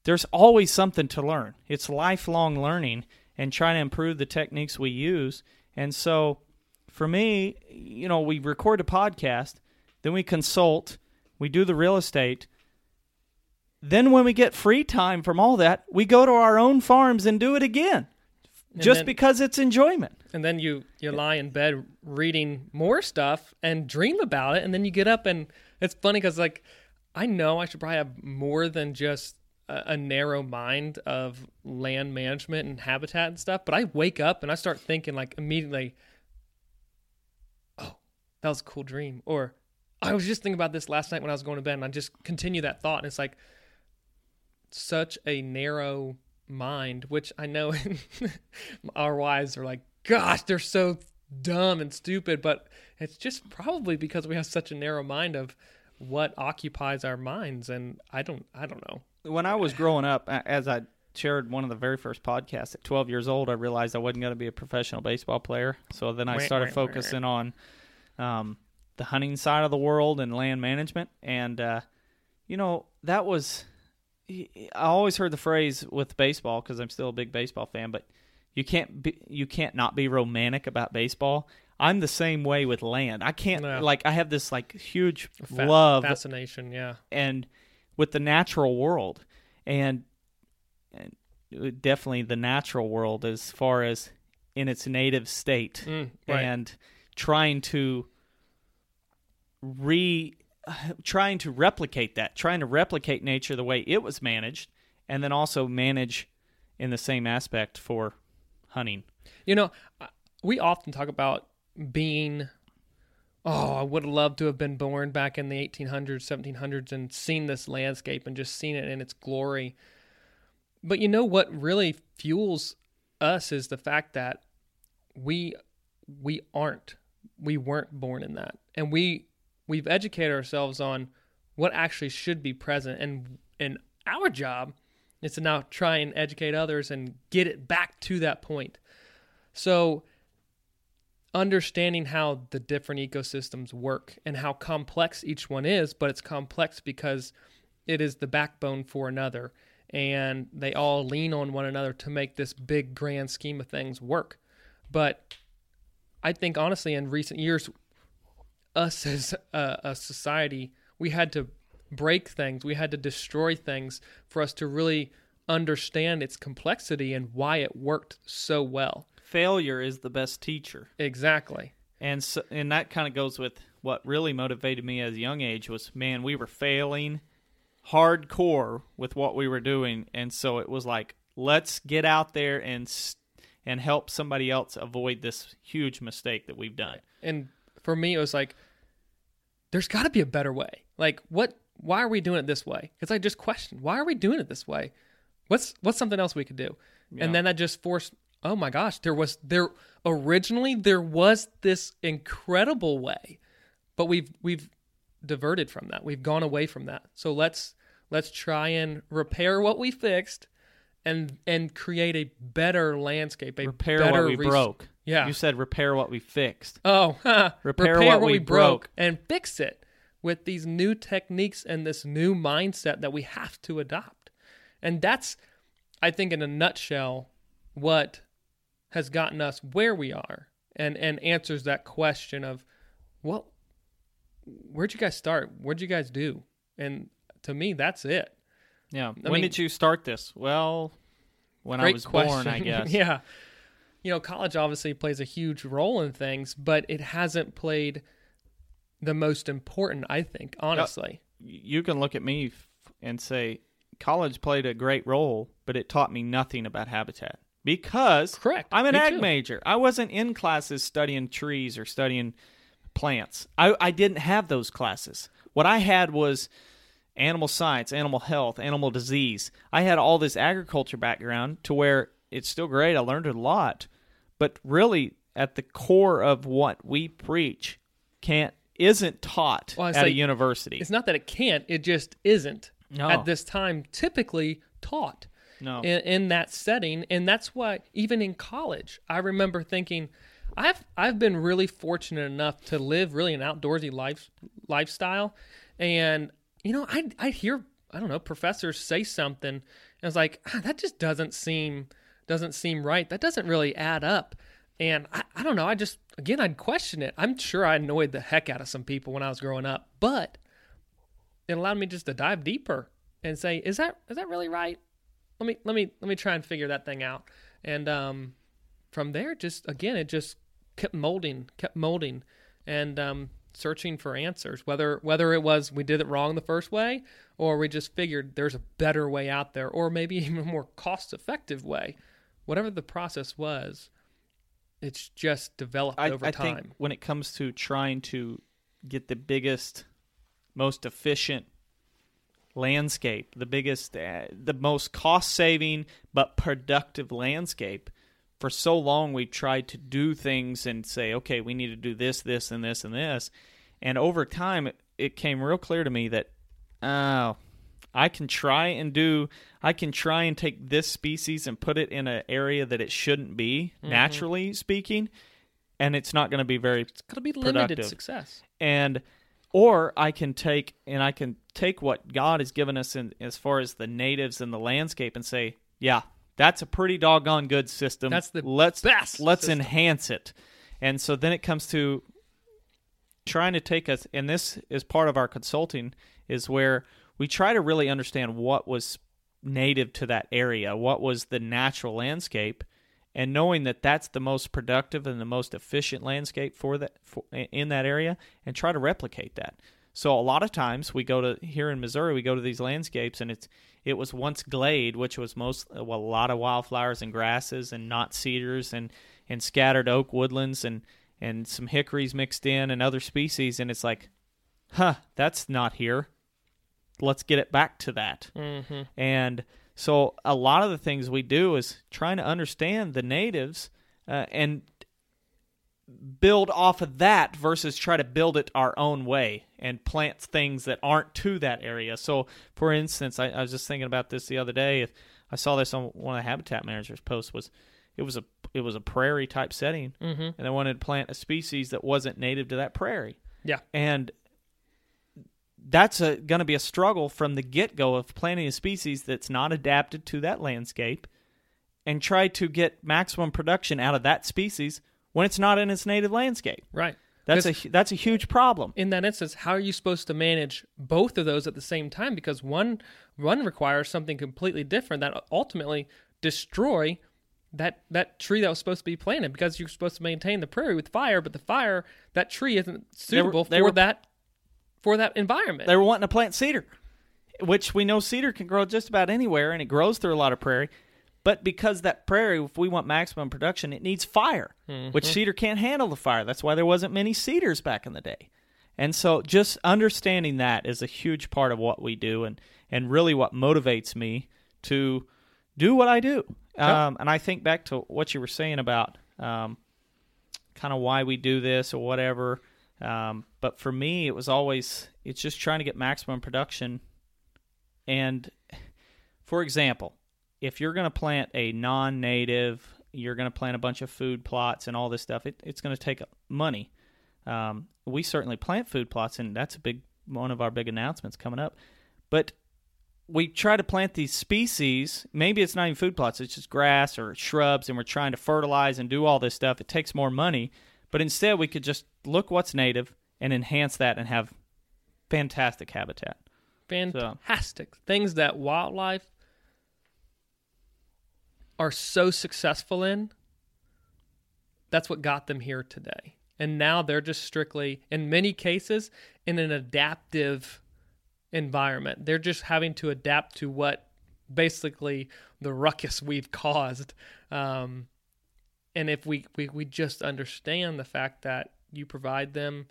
There's always something to learn. It's lifelong learning and trying to improve the techniques we use. And so for me, you know, we record a podcast, then we consult, we do the real estate. Then when we get free time from all that, we go to our own farms and do it again, just because it's enjoyment. And then you lie in bed reading more stuff and dream about it, and then you get up, and it's funny because, like, I know I should probably have more than just a narrow mind of land management and habitat and stuff, but I wake up and I start thinking, like, immediately, oh, that was a cool dream, or I was just thinking about this last night when I was going to bed, and I just continue that thought, and it's like, such a narrow mind, which I know our wives are like, gosh, they're so dumb and stupid, but it's just probably because we have such a narrow mind of what occupies our minds. And I don't know. When I was growing up, as I shared one of the very first podcasts at 12 years old, I realized I wasn't going to be a professional baseball player. So then I started focusing on the hunting side of the world and land management. And, you know, that was... I always heard the phrase with baseball, because I'm still a big baseball fan, but you can't not be romantic about baseball. I'm the same way with land. I can't I have this huge love, fascination, yeah, and with the natural world, and definitely the natural world as far as in its native state, right. And trying to replicate that, trying to replicate nature the way it was managed, and then also manage in the same aspect for hunting. You know, we often talk about being, oh, I would have loved to have been born back in the 1800s, 1700s, and seen this landscape and just seen it in its glory. But you know what really fuels us is the fact that we weren't born in that. And we've educated ourselves on what actually should be present, and our job is to now try and educate others and get it back to that point. So understanding how the different ecosystems work and how complex each one is, but it's complex because it is the backbone for another, and they all lean on one another to make this big grand scheme of things work. But I think honestly in recent years, us as a society, we had to break things, we had to destroy things for us to really understand its complexity and why it worked so well. Failure is the best teacher. Exactly. And so, and that kind of goes with what really motivated me as a young age was, man, we were failing hardcore with what we were doing, and so it was like, let's get out there and help somebody else avoid this huge mistake that we've done. And for me, it was like, there's got to be a better way. Like, what? Why are we doing it this way? Because I just questioned, why are we doing it this way? What's something else we could do? Yeah. And then that just forced, oh my gosh, originally there was this incredible way, but we've diverted from that. We've gone away from that. So let's try and repair what we fixed, and create a better landscape. Repair what we broke. Yeah. You said repair what we fixed. Oh, repair what we broke and fix it with these new techniques and this new mindset that we have to adopt. And that's I think in a nutshell, what has gotten us where we are and answers that question of, well, where'd you guys start? Where'd you guys do? And to me, that's it. Yeah. When did you start this? Well, when I was born, I guess. Yeah. You know, college obviously plays a huge role in things, but it hasn't played the most important, I think, honestly. You can look at me and say, college played a great role, but it taught me nothing about habitat. Because correct. I'm an ag major. I wasn't in classes studying trees or studying plants. I didn't have those classes. What I had was animal science, animal health, animal disease. I had all this agriculture background to where it's still great. I learned a lot. But really, at the core of what we preach isn't taught at a university. It's not that it can't. It just isn't at this time typically taught. No. In that setting, and that's why even in college, I remember thinking, I've been really fortunate enough to live really an outdoorsy lifestyle, and you know I'd hear professors say something, and I was like, that just doesn't seem right. That doesn't really add up, and I don't know. I just I'd question it. I'm sure I annoyed the heck out of some people when I was growing up, but it allowed me just to dive deeper and say, is that really right? Let me try and figure that thing out, and from there, it just kept molding, and searching for answers. Whether it was we did it wrong the first way, or we just figured there's a better way out there, or maybe even a more cost-effective way. Whatever the process was, it's just developed over time. I think when it comes to trying to get the biggest, most efficient landscape, the biggest, the most cost-saving but productive landscape. For so long, we've tried to do things and say, okay, we need to do this, this, and this, and this. And over time, it came real clear to me that, I can try and take this species and put it in an area that it shouldn't be, mm-hmm. naturally speaking, and it's not going to be very productive. It's going to be limited success. Or I can take what God has given us in, as far as the natives and the landscape, and say, yeah, that's a pretty doggone good system. That's the best. Let's system. Enhance it. And so then it comes to trying to take us, and this is part of our consulting, is where we try to really understand what was native to that area, what was the natural landscape, and knowing that that's the most productive and the most efficient landscape in that area, and try to replicate that. So a lot of times here in Missouri, we go to these landscapes, and it was once glade, which was a lot of wildflowers and grasses and knot cedars and scattered oak woodlands and some hickories mixed in and other species, and it's like, that's not here. Let's get it back to that. Mm-hmm. And so a lot of the things we do is trying to understand the natives and build off of that versus try to build it our own way and plant things that aren't to that area. So, for instance, I was just thinking about this the other day. I saw this on one of the habitat managers' posts. It was a prairie type setting, mm-hmm. and they wanted to plant a species that wasn't native to that prairie. Yeah, and that's going to be a struggle from the get-go of planting a species that's not adapted to that landscape and try to get maximum production out of that species when it's not in its native landscape. Right. That's a huge problem. In that instance, how are you supposed to manage both of those at the same time? Because one requires something completely different that ultimately destroy that tree that was supposed to be planted, because you're supposed to maintain the prairie with fire, but the fire, that tree isn't suitable for that environment. They were wanting to plant cedar, which we know cedar can grow just about anywhere, and it grows through a lot of prairie. But because that prairie, if we want maximum production, it needs fire, mm-hmm. which cedar can't handle the fire. That's why there wasn't many cedars back in the day. And so just understanding that is a huge part of what we do, and really what motivates me to do what I do. Sure. And I think back to what you were saying about kind of why we do this or whatever. But for me, it was always, it's just trying to get maximum production. And for example, if you're going to plant a non-native, you're going to plant a bunch of food plots and all this stuff, it's going to take money. We certainly plant food plots, and that's one of our big announcements coming up. But we try to plant these species. Maybe it's not even food plots. It's just grass or shrubs, and we're trying to fertilize and do all this stuff. It takes more money. But instead, we could just look what's native and enhance that and have fantastic habitat. Fantastic. So, things that wildlife are so successful in, that's what got them here today. And now they're just strictly, in many cases, in an adaptive environment. They're just having to adapt to what basically the ruckus we've caused. And if we just understand the fact that you provide them,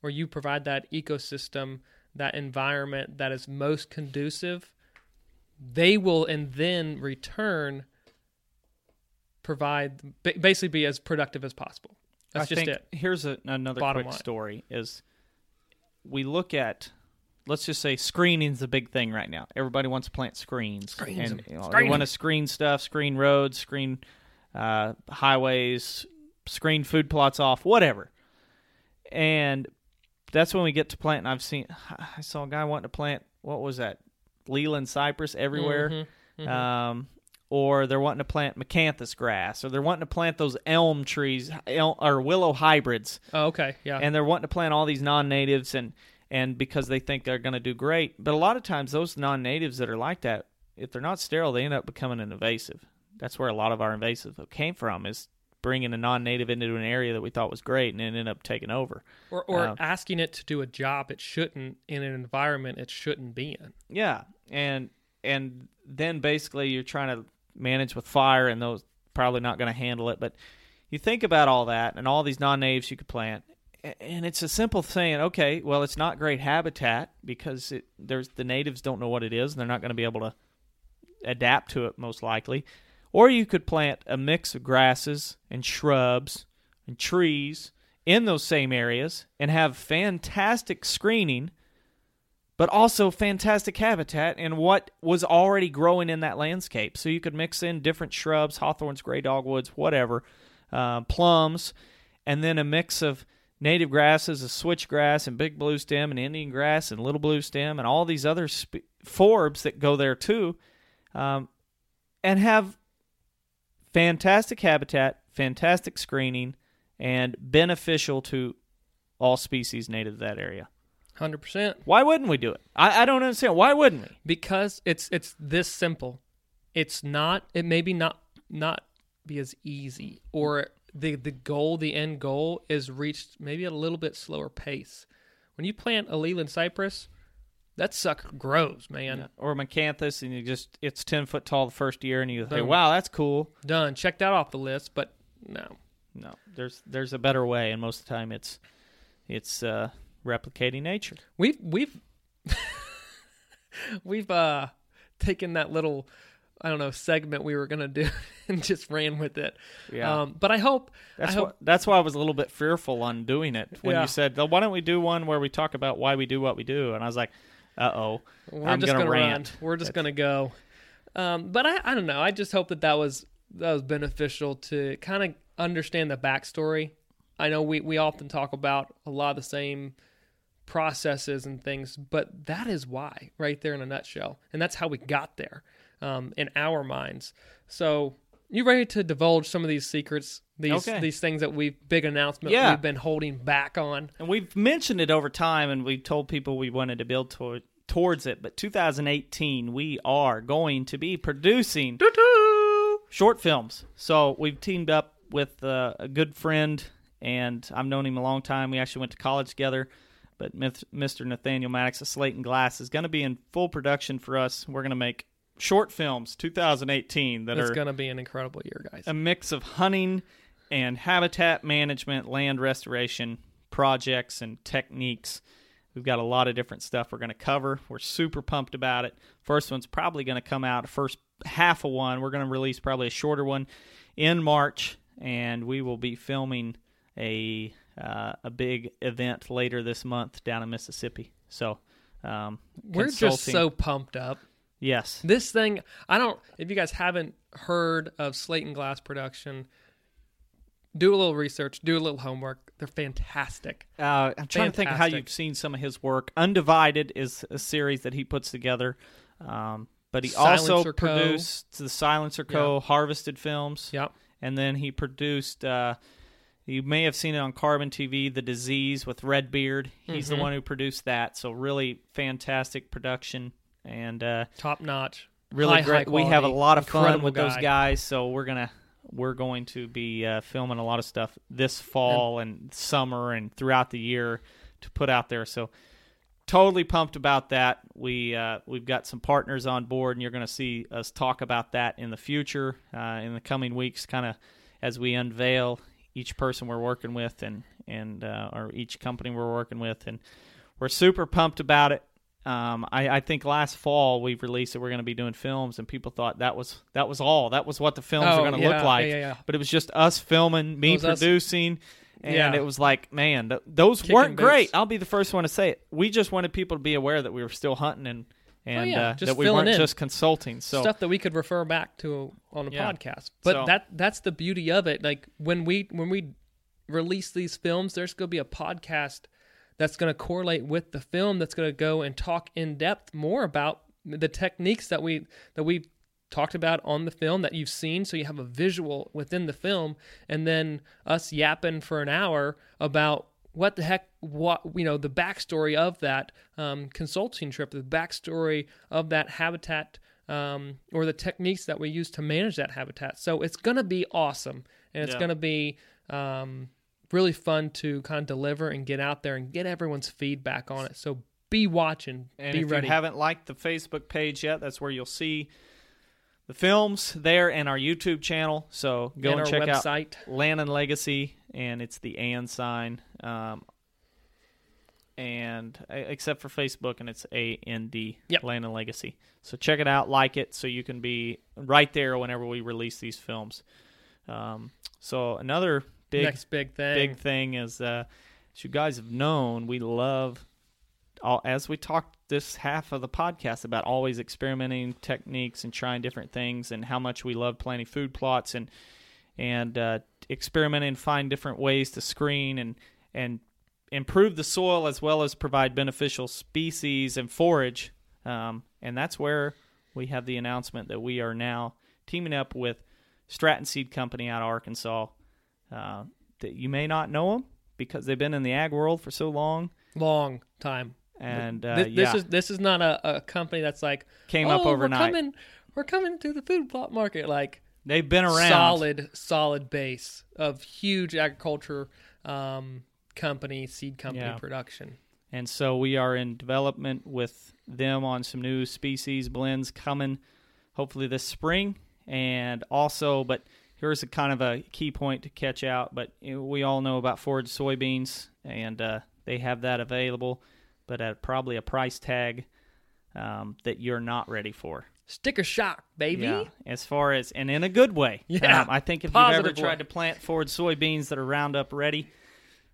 or you provide that ecosystem, that environment that is most conducive, they will, and then return, provide, basically be as productive as possible. That's I think. Here's another bottom quick line. Story is we look at, let's just say screening's the big thing right now. Everybody wants to plant screens. And, they want to screen stuff, screen roads, screen highways, screen food plots off, whatever. And that's when we get to planting. I saw a guy wanting to plant, what was that, Leland cypress everywhere. Mm-hmm, mm-hmm. Or they're wanting to plant macranthus grass, or they're wanting to plant those elm trees or willow hybrids. Oh, okay, yeah. And they're wanting to plant all these non-natives, and because they think they're going to do great. But a lot of times those non-natives that are like that, if they're not sterile, they end up becoming an invasive. That's where a lot of our invasive came from, is bringing a non-native into an area that we thought was great and ended up taking over. Or asking it to do a job it shouldn't, in an environment it shouldn't be in. Yeah, and then basically you're trying to manage with fire, and those probably not going to handle it. But you think about all that and all these non-natives you could plant, and it's a simple saying, okay, well, it's not great habitat because there's the natives don't know what it is, and they're not going to be able to adapt to it most likely. Or you could plant a mix of grasses and shrubs and trees in those same areas and have fantastic screening, but also fantastic habitat and what was already growing in that landscape. So you could mix in different shrubs, hawthorns, gray dogwoods, whatever, plums, and then a mix of native grasses, a switchgrass and big blue stem and Indian grass and little blue stem and all these other forbs that go there too, and have fantastic habitat, fantastic screening, and beneficial to all species native to that area. 100%. Why wouldn't we do it? I don't understand. Why wouldn't we? Because it's this simple. It's not. It may be not be as easy, or the goal, the end goal, is reached maybe at a little bit slower pace. When you plant a Leland cypress, that sucker grows, man. Yeah. Or macranthus, and it's 10 foot tall the first year, and you go, hey, wow, that's cool. Done. Check that off the list. But no. There's a better way, and most of the time it's replicating nature. We've taken that little segment we were gonna do and just ran with it. Yeah. But that's why I was a little bit fearful on doing it when you said, well, why don't we do one where we talk about why we do what we do? And I was like, I'm just gonna rant. We're just gonna go. But I don't know. I just hope that was beneficial to kind of understand the backstory. I know we often talk about a lot of the same processes and things, but that is why, right there in a nutshell. And that's how we got there in our minds. So you ready to divulge some of these secrets, these things that we've been holding back on? And we've mentioned it over time, and we've told people we wanted to build towards it. But 2018, we are going to be producing short films. So we've teamed up with a good friend, and I've known him a long time. We actually went to college together. But Mr. Nathaniel Maddox of Slate and Glass is going to be in full production for us. We're going to make short films 2018 It's going to be an incredible year, guys. A mix of hunting and habitat management, land restoration projects and techniques. We've got a lot of different stuff we're going to cover. We're super pumped about it. First one's probably going to come out, first half of one. We're going to release probably a shorter one in March, and we will be filming a big event later this month down in Mississippi. So we're just so pumped up. Yes, this thing. If you guys haven't heard of Slate and Glass Production, do a little research, do a little homework. They're fantastic. I'm trying to think of how you've seen some of his work. Undivided is a series that he puts together. But he also produced the Silencer Co, Harvested Films. Yep. And then he produced, you may have seen it on Carbon TV, The Disease with Redbeard. He's the one who produced that. So really fantastic production. And top notch. Really great. Quality, we have a lot of fun with those guys. So we're going to be filming a lot of stuff this fall and summer and throughout the year to put out there. So totally pumped about that. We've got some partners on board, and you're going to see us talk about that in the future, in the coming weeks, kind of as we unveil each person we're working with and or each company we're working with. And we're super pumped about it. I think last fall we've released that we're going to be doing films, and people thought that was all. That was what the films are going to look like. Yeah. But it was just us filming, me producing, and it was like, man, those Kicking weren't great. Boots. I'll be the first one to say it. We just wanted people to be aware that we were still hunting and that we weren't just consulting. So stuff that we could refer back to on a podcast. But that's the beauty of it. Like when we release these films, there's going to be a podcast that's going to correlate with the film, that's going to go and talk in depth more about the techniques that we talked about on the film that you've seen, so you have a visual within the film, and then us yapping for an hour about what the heck, the backstory of that consulting trip, the backstory of that habitat, or the techniques that we use to manage that habitat. So it's going to be awesome, and it's going to be... really fun to kind of deliver and get out there and get everyone's feedback on it. So be watching, and be ready. And if you haven't liked the Facebook page yet, that's where you'll see the films there and our YouTube channel. So go and check out Land and Legacy, and it's the and sign. And except for Facebook, and it's AND, Land and Legacy. So check it out, like it, so you can be right there whenever we release these films. So another... Next big thing is, as you guys have known, we love, as we talked this half of the podcast about always experimenting techniques and trying different things, and how much we love planning food plots and experimenting and find different ways to screen and improve the soil, as well as provide beneficial species and forage. And that's where we have the announcement that we are now teaming up with Stratton Seed Company out of Arkansas. That you may not know them because they've been in the ag world for so long time, and this is not a company that's like came up overnight. We're coming to the food plot market. Like, they've been around, solid base of huge agriculture company, seed company production, and so we are in development with them on some new species blends coming, hopefully this spring, and also but. Here's a kind of a key point to catch out, but we all know about forage soybeans, and they have that available, but at probably a price tag that you're not ready for. Sticker shock, baby. Yeah, as far as, and in a good way. Yeah. I think if you've ever tried to plant forage soybeans that are Roundup ready,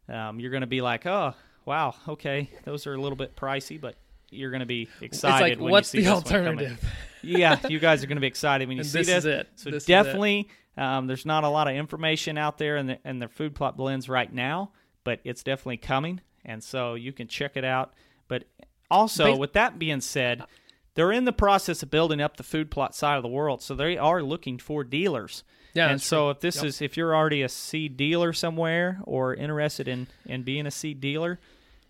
you're going to be like, oh, wow, okay, those are a little bit pricey, but you're going to be excited. It's like, when what's you see the alternative? Yeah, you guys are going to be excited when you see this. This is it. So this definitely... Is it. There's not a lot of information out there in the food plot blends right now, but it's definitely coming, and so you can check it out. But also, with that being said, they're in the process of building up the food plot side of the world, so they are looking for dealers. Yeah, and so if this is if you're already a seed dealer somewhere or interested in being a seed dealer,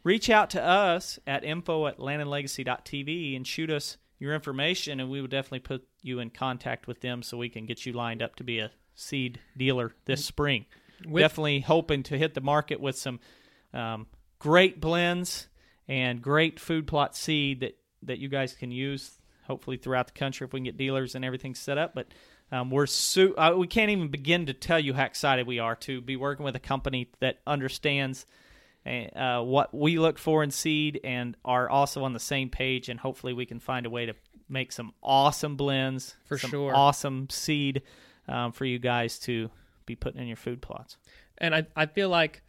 reach out to us at info@landandlegacy.tv and shoot us your information, and we will definitely put you in contact with them so we can get you lined up to be a seed dealer this spring. Definitely hoping to hit the market with some great blends and great food plot seed that you guys can use hopefully throughout the country if we can get dealers and everything set up. But we can't even begin to tell you how excited we are to be working with a company that understands what we look for in seed and are also on the same page, and hopefully we can find a way to make some awesome blends for sure, awesome seed for you guys to be putting in your food plots. And I feel like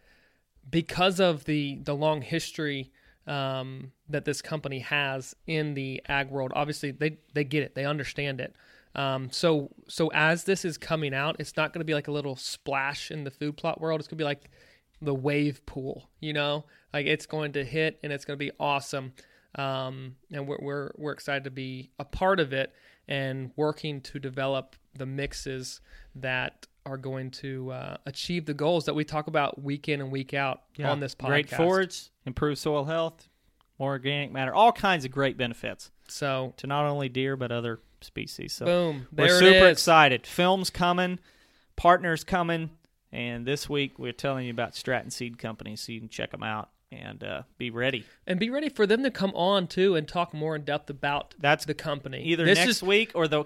because of the long history that this company has in the ag world, obviously they get it, they understand it. So as this is coming out, it's not going to be like a little splash in the food plot world. It's going to be like the wave pool, like it's going to hit and it's going to be awesome. And we're excited to be a part of it and working to develop the mixes that are going to achieve the goals that we talk about week in and week out on this podcast. Great forage, improved soil health, more organic matter, all kinds of great benefits. So to not only deer but other species. So boom, there we're super excited. Films coming, partners coming, and this week we're telling you about Stratton Seed Company, so you can check them out and be ready. And be ready for them to come on too and talk more in depth about the company. Either next week or the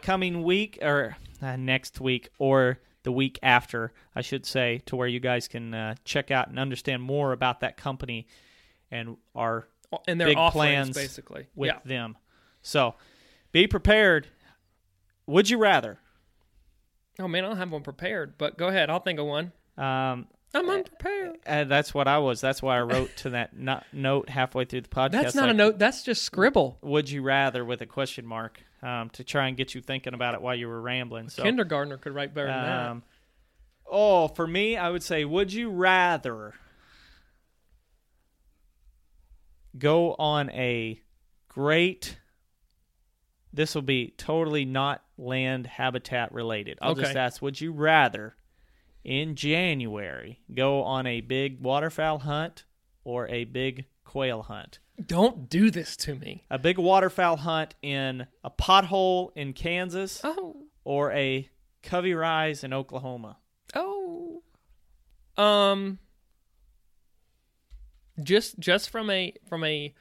week after, I should say, to where you guys can check out and understand more about that company and their big plans basically with them. So be prepared. Would you rather? Oh, man, I don't have one prepared, but go ahead. I'll think of one. I'm unprepared. That's what I was. That's why I wrote to that note halfway through the podcast. That's not a note. That's just scribble. Would you rather with a question mark to try and get you thinking about it while you were rambling. So, kindergartner could write better than that. Oh, for me, I would say, would you rather go on a great... This will be totally not land habitat related. I'll just ask, would you rather in January go on a big waterfowl hunt or a big quail hunt? Don't do this to me. A big waterfowl hunt in a pothole in Kansas or a covey rise in Oklahoma? Oh. Just from a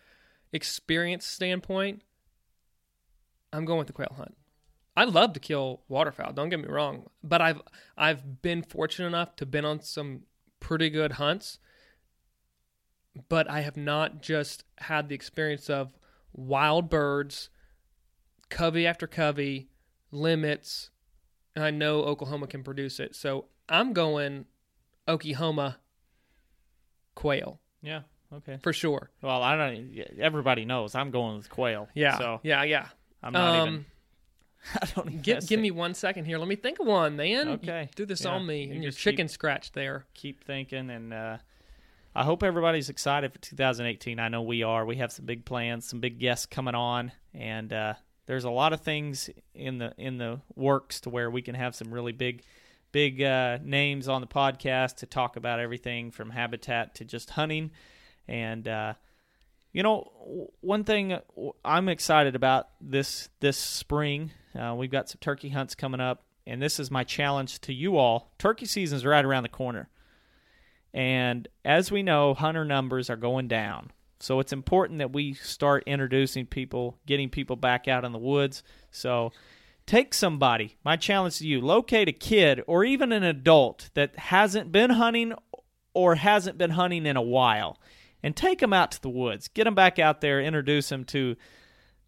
experience standpoint, I'm going with the quail hunt. I love to kill waterfowl, don't get me wrong, but I've been fortunate enough to been on some pretty good hunts, but I have not just had the experience of wild birds, covey after covey, limits, and I know Oklahoma can produce it. So I'm going Oklahoma quail. Yeah, okay. For sure. Well, everybody knows I'm going with quail. Yeah, so. Yeah. I'm not even... I don't even give me 1 second here. Let me think of one, man. Okay. You do this on me and your chicken scratch there. Keep thinking, and I hope everybody's excited for 2018. I know we are. We have some big plans, some big guests coming on, and there's a lot of things in the works to where we can have some really big names on the podcast to talk about everything from habitat to just hunting. And you know, one thing I'm excited about this spring, we've got some turkey hunts coming up, and this is my challenge to you all. Turkey season's right around the corner. And as we know, hunter numbers are going down. So it's important that we start introducing people, getting people back out in the woods. So take somebody. My challenge to you, locate a kid or even an adult that hasn't been hunting or hasn't been hunting in a while. And take them out to the woods. Get them back out there. Introduce them to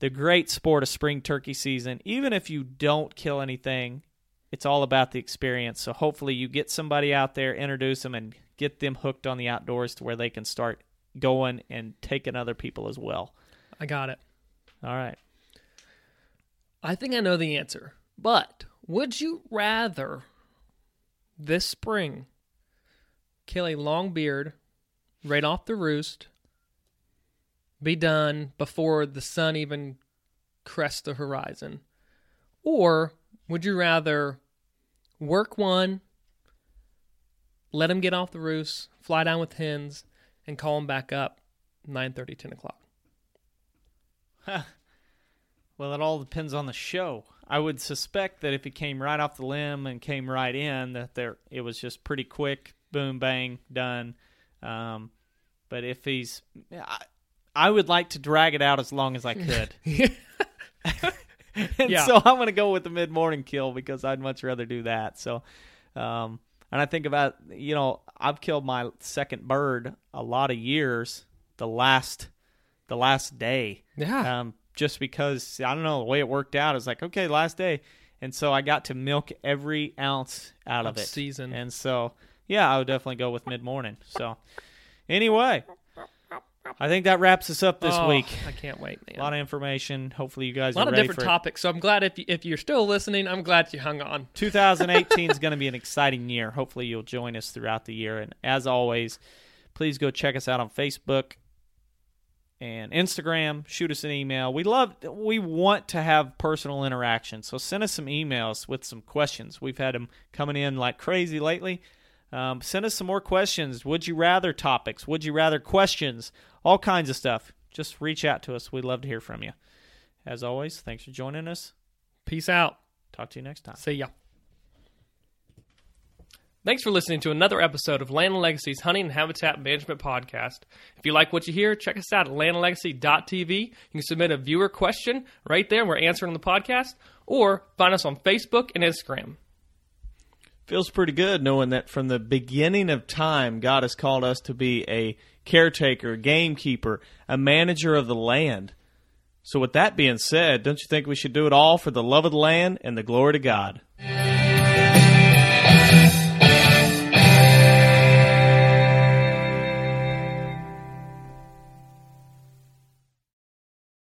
the great sport of spring turkey season. Even if you don't kill anything, it's all about the experience. So hopefully you get somebody out there, introduce them, and get them hooked on the outdoors to where they can start going and taking other people as well. I got it. All right. I think I know the answer. But would you rather this spring kill a longbeard right off the roost, be done before the sun even crests the horizon? Or would you rather work one, let him get off the roost, fly down with hens, and call him back up 9:30, 10 o'clock? Huh. Well, it all depends on the show. I would suspect that if he came right off the limb and came right in, that it was just pretty quick, boom, bang, done. But if he's, I would like to drag it out as long as I could. So I'm going to go with the mid-morning kill because I'd much rather do that. So, and I think about, you know, I've killed my second bird a lot of years, the last day. Yeah. Just because, I don't know, the way it worked out, it was like, okay, last day. And so I got to milk every ounce out of it. Season. And so... yeah, I would definitely go with mid-morning. So, anyway, I think that wraps us up this week. I can't wait, man. A lot of information. Hopefully, you guys are ready for a lot of different topics. So, I'm glad if you're still listening, I'm glad you hung on. 2018 is going to be an exciting year. Hopefully, you'll join us throughout the year. And as always, please go check us out on Facebook, and Instagram. Shoot us an email. We want to have personal interaction, so send us some emails with some questions. We've had them coming in like crazy lately. Send us some more questions. Would you rather topics? Would you rather questions? All kinds of stuff. Just reach out to us. We'd love to hear from you. As always, thanks for joining us. Peace out. Talk to you next time. See ya. Thanks for listening to another episode of Land and Legacy's Hunting and Habitat Management Podcast. If you like what you hear, check us out at landandlegacy.tv. You can submit a viewer question right there, and we're answering on the podcast, or find us on Facebook and Instagram. Feels pretty good knowing that from the beginning of time, God has called us to be a caretaker, gamekeeper, a manager of the land. So with that being said, don't you think we should do it all for the love of the land and the glory to God?